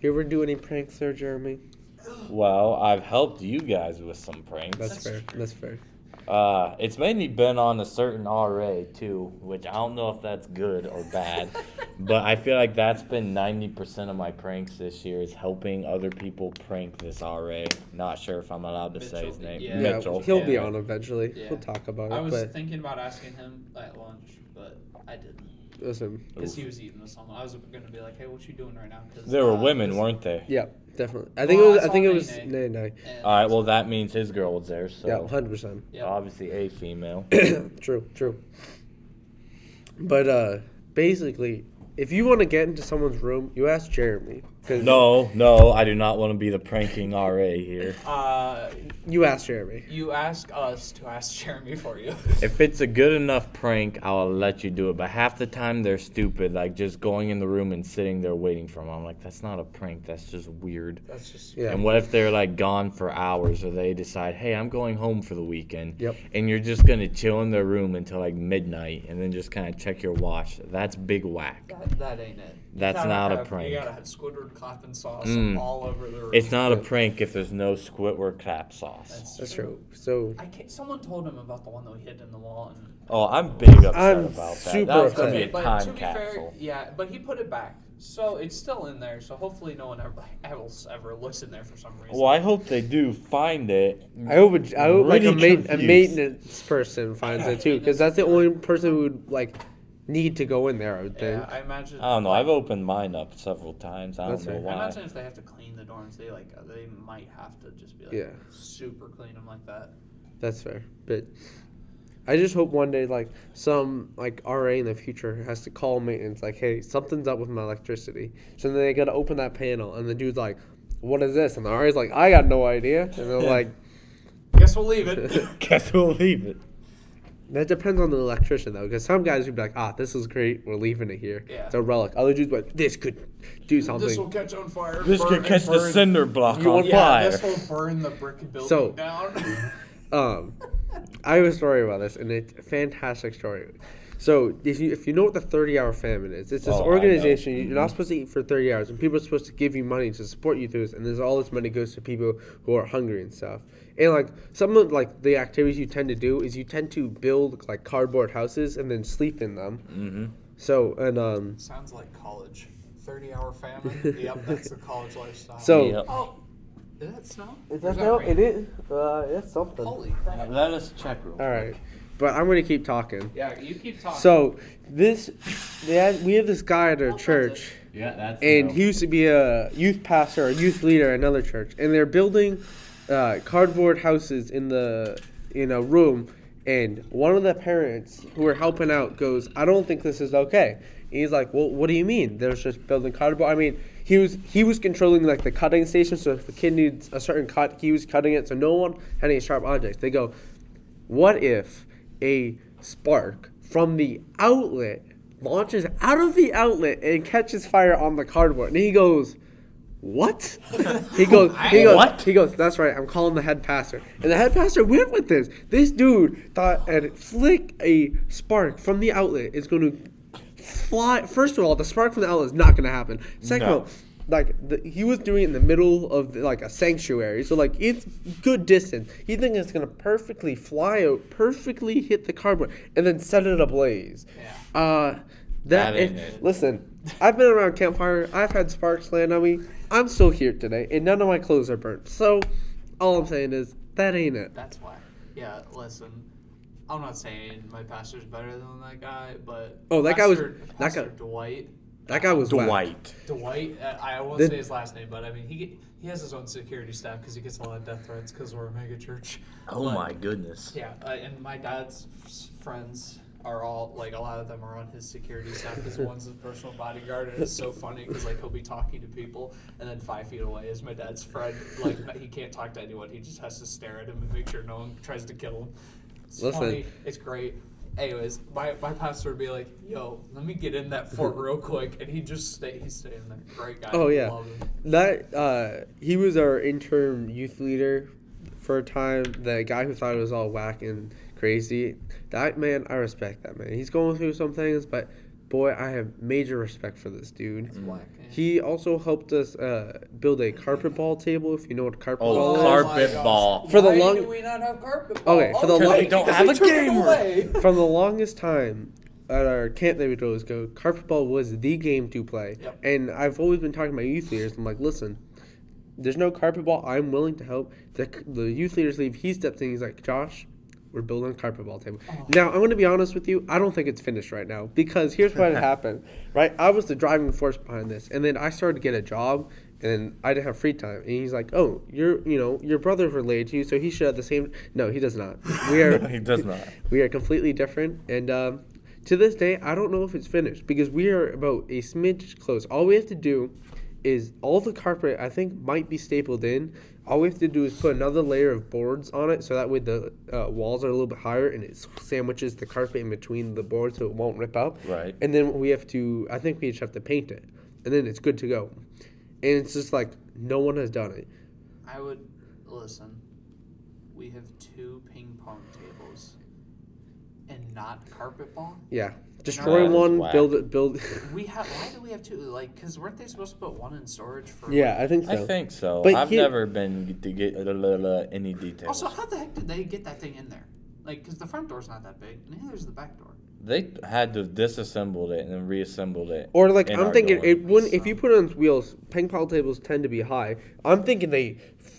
You ever do any pranks there, Jeremy? Well, I've helped you guys with some pranks. That's fair. It's mainly been on a certain RA, too, which I don't know if that's good or bad. But I feel like that's been 90% of my pranks this year is helping other people prank this RA. Not sure if I'm allowed to say his name. Yeah. Mitchell. He'll be on eventually. Yeah. We'll talk about it. I was thinking about asking him at lunch, but I didn't. Listen, because he was eating with someone. I was going to be like, hey, what you doing right now? Cause, there were women, weren't they? Yeah, definitely. I think it was Nene. All right, well, that means his girl was there. So. Yeah, 100%. Yeah. Obviously a female. True. But basically, if you want to get into someone's room, you ask Jeremy. No, I do not want to be the pranking RA here. You ask Jeremy. You ask us to ask Jeremy for you. If it's a good enough prank, I'll let you do it. But half the time they're stupid, just going in the room and sitting there waiting for them. I'm like, that's not a prank. That's just weird. And what if they're gone for hours, or they decide, hey, I'm going home for the weekend. Yep. And you're just gonna chill in their room until midnight, and then just kind of check your watch. That's big whack. That ain't it. That's not a prank. You gotta have Squidward Clapping sauce all over the room. It's not a prank if there's no Squidward clap sauce. That's true. So someone told him about the one that we hid in the wall. And, I'm big upset about that. Super that was going to be a time capsule. Yeah, but he put it back. So it's still in there, so hopefully no one ever looks in there for some reason. Well, I hope they do find it. I hope a maintenance person finds it, too, because that's the only person who would, need to go in there, I would think. Yeah, I imagine. I don't know. I've opened mine up several times. I don't know why. I imagine if they have to clean the dorms, they might have to just be super clean them like that. That's fair, but I just hope one day some RA in the future has to call maintenance hey, something's up with my electricity. So then they gotta open that panel, and the dude's like, what is this? And the RA's like, I got no idea. And they're like, guess we'll leave it. That depends on the electrician, though, because some guys would be like, this is great. We're leaving it here. Yeah. It's a relic. Other dudes would be like, this could do something. This will catch on fire. This could catch the cinder block on fire. This will burn the brick building down. I have a story about this, and it's a fantastic story. So if you know what the 30-hour famine is, it's this organization. You're not supposed to eat for 30 hours, and people are supposed to give you money to support you through this, and there's all this money goes to people who are hungry and stuff. And some of the activities you tend to do is you tend to build cardboard houses and then sleep in them. Mm-hmm. So and sounds like college. 30-hour famine. Yep, that's the college lifestyle. So. Yep. Did that snow? Is that snow? It is. It's something. Holy crap! Let us check real quick. All right. but I'm going to keep talking. Yeah, you keep talking. So we have this guy at our church. Yeah, that's. And he used to be a youth pastor or youth leader at another church, and they're building cardboard houses in a room. And one of the parents who were helping out goes, "I don't think this is okay." And he's like, "Well, what do you mean? They're just building cardboard." I mean, he was controlling like the cutting station, so if a kid needs a certain cut, he was cutting it, so no one had any sharp objects. They go, "What if a spark from the outlet launches out of the outlet and catches fire on the cardboard?" And he goes, "What?" He goes, "That's right, I'm calling the head pastor." And the head pastor went with this. This dude thought a spark from the outlet is going to fly. First of all, the spark from the outlet is not going to happen. Second of all, he was doing it in the middle of a sanctuary. So it's good distance. He thinks it's going to perfectly fly out, perfectly hit the cardboard, and then set it ablaze. Yeah. Listen, I've been around campfire. I've had sparks land on me. I'm still here today, and none of my clothes are burnt. So, all I'm saying is, that ain't it. That's why. Yeah, listen, I'm not saying my pastor's better than that guy, but... Oh, that Pastor Dwight. That guy was Dwight. Dwight. I won't say his last name, but I mean, he has his own security staff because he gets a lot of death threats because we're a mega church. Oh, my goodness. Yeah, and my dad's friends... are all, a lot of them are on his security staff because one's his personal bodyguard, and it's so funny because, he'll be talking to people, and then 5 feet away is my dad's friend. He can't talk to anyone. He just has to stare at him and make sure no one tries to kill him. It's funny. It's great. Anyways, my pastor would be like, "Yo, let me get in that fort real quick," and he just he's staying there. Great guy. Oh, yeah. Love him. He was our interim youth leader for a time, the guy who thought it was all whack and crazy. That man, I respect that man. He's going through some things, but boy, I have major respect for this dude. It's whack, man. He also helped us build a carpet ball table, if you know what carpet ball is. Oh, carpet ball. Why do we not have carpet ball? Okay, From the longest time at our camp that we'd always go, carpet ball was the game to play. Yep. And I've always been talking to my youth leaders. I'm like, "Listen, there's no carpet ball. I'm willing to help." The youth leaders leave. He steps in. He's like, "Josh, we're building a carpet ball table." Oh. Now, I'm going to be honest with you. I don't think it's finished right now because here's what had happened, right? I was the driving force behind this, and then I started to get a job, and then I didn't have free time. And he's like, "Oh, your brother related to you, so he should have the same." No, he does not. He does not. We are completely different, and to this day, I don't know if it's finished because we are about a smidge close. All we have to do is all the carpet, I think, might be stapled in. All we have to do is put another layer of boards on it, so that way the walls are a little bit higher, and it sandwiches the carpet in between the boards so it won't rip out. Right. And then I think we just have to paint it, and then it's good to go. And it's just no one has done it. We have 2 ping pong tables and not carpet ball? Yeah. Destroy one, whack. Build. Why do we have 2? Because weren't they supposed to put one in storage for? Yeah, I think so. But I've never been to get any details. Also, how the heck did they get that thing in there? Because the front door's not that big, and neither is the back door. They had to disassemble it and then reassemble it. Or I'm thinking it wouldn't. If you put it on wheels, ping pong tables tend to be high. I'm thinking they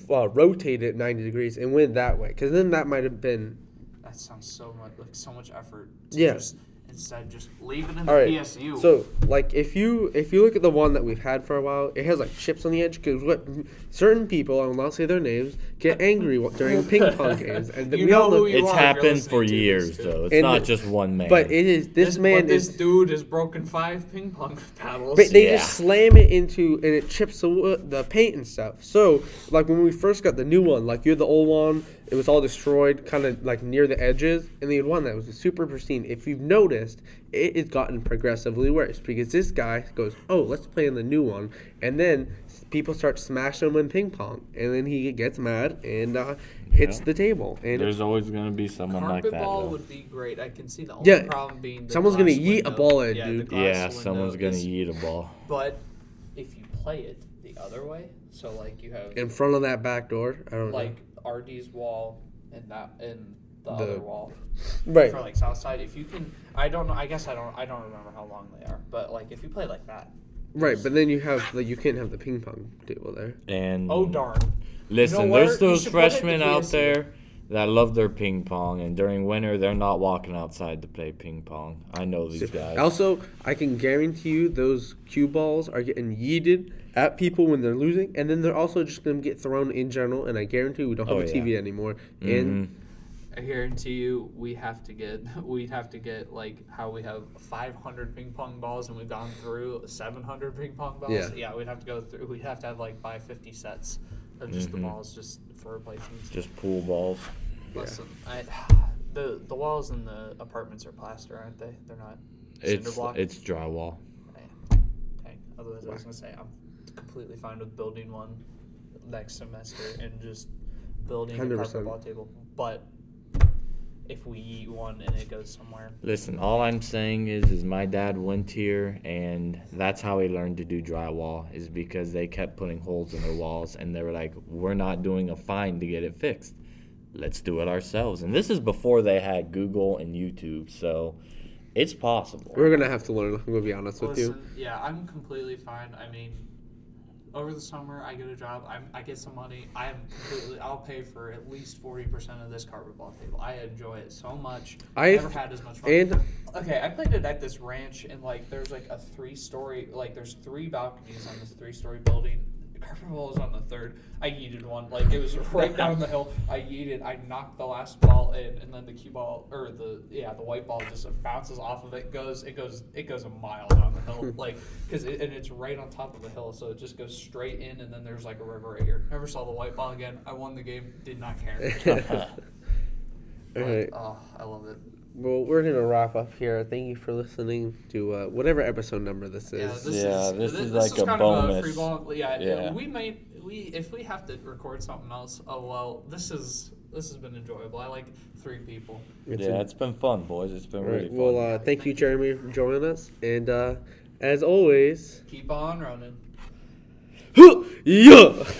rotate it 90 degrees and went that way, because then that might have been. That sounds so much like so much effort. Instead, just leave it in the PSU. So, if you look at the one that we've had for a while, it has chips on the edge. Because what certain people, I will not say their names, get angry during ping pong games, and it's happened for years, though. It's not just one man. But it is this man. But this dude has broken 5 ping pong paddles. But they just slam it into, and it chips the paint and stuff. So, when we first got the new one, you're the old one. It was all destroyed, kind of near the edges, and they had one that was super pristine. If you've noticed, it has gotten progressively worse because this guy goes, "Oh, let's play in the new one," and then people start smashing him in ping pong, and then he gets mad and hits the table. And there's always going to be someone like that. Carpet ball would be great. I can see the only problem being someone's going to yeet a ball at dude. Yeah, someone's going to yeet a ball. But if you play it the other way, so you have in front of that back door, I don't know. RD's wall and that in the other wall, right? For south side, if you can, I don't know. I guess I don't remember how long they are, but if you play like that, right? But then you have you can't have the ping pong table there. And oh darn! Listen, you know there's those freshmen out there that love their ping pong, and during winter they're not walking outside to play ping pong. I know these guys. Also, I can guarantee you those cue balls are getting yeeted at people when they're losing, and then they're also just going to get thrown in general, and I guarantee we don't have a TV anymore. Mm-hmm. And I guarantee you we'd have to get like how we have 500 ping pong balls and we've gone through 700 ping pong balls. Yeah, we'd have to have like buy 50 sets of just the balls just for replacements. Just pool balls. Listen, the walls in the apartments are plaster, aren't they? They're not cinder block. It's drywall. Okay. Otherwise, wow. I was gonna say I'm completely fine with building one next semester and just building 100%. A carpet ball table, but. If we eat one and it goes somewhere. Listen, all I'm saying is my dad went here, and that's how he learned to do drywall, is because they kept putting holes in their walls, and they were like, we're not doing a fine to get it fixed. Let's do it ourselves. And this is before they had Google and YouTube, so it's possible. We're going to have to learn. I'm going to be honest with you. Yeah, I'm completely fine. I mean, over the summer, I get a job. I get some money. I'll pay for at least 40% of this carpet ball table. I enjoy it so much. I've never had as much fun. Okay, I played it at this ranch, and like there's like a 3-story, like there's 3 balconies on this 3-story building. The carpet ball is on the 3rd. I yeeted one, like it was right down the hill. I knocked the last ball in, and then the cue ball or the white ball just bounces off of it. It goes a mile down the hill, like because it's right on top of the hill, so it just goes straight in, and then there's like a river right here. Never saw the white ball again. I won the game. Did not care. Right. Oh, I love it. Well, we're going to wrap up here. Thank you for listening to whatever episode number this is. This is like a bonus. Free ball. Yeah. If we have to record something else, this has been enjoyable. I like 3 people. It's been fun, boys. It's been really fun. Well, thank you, Jeremy, for joining us. And as always, keep on running. Yeah.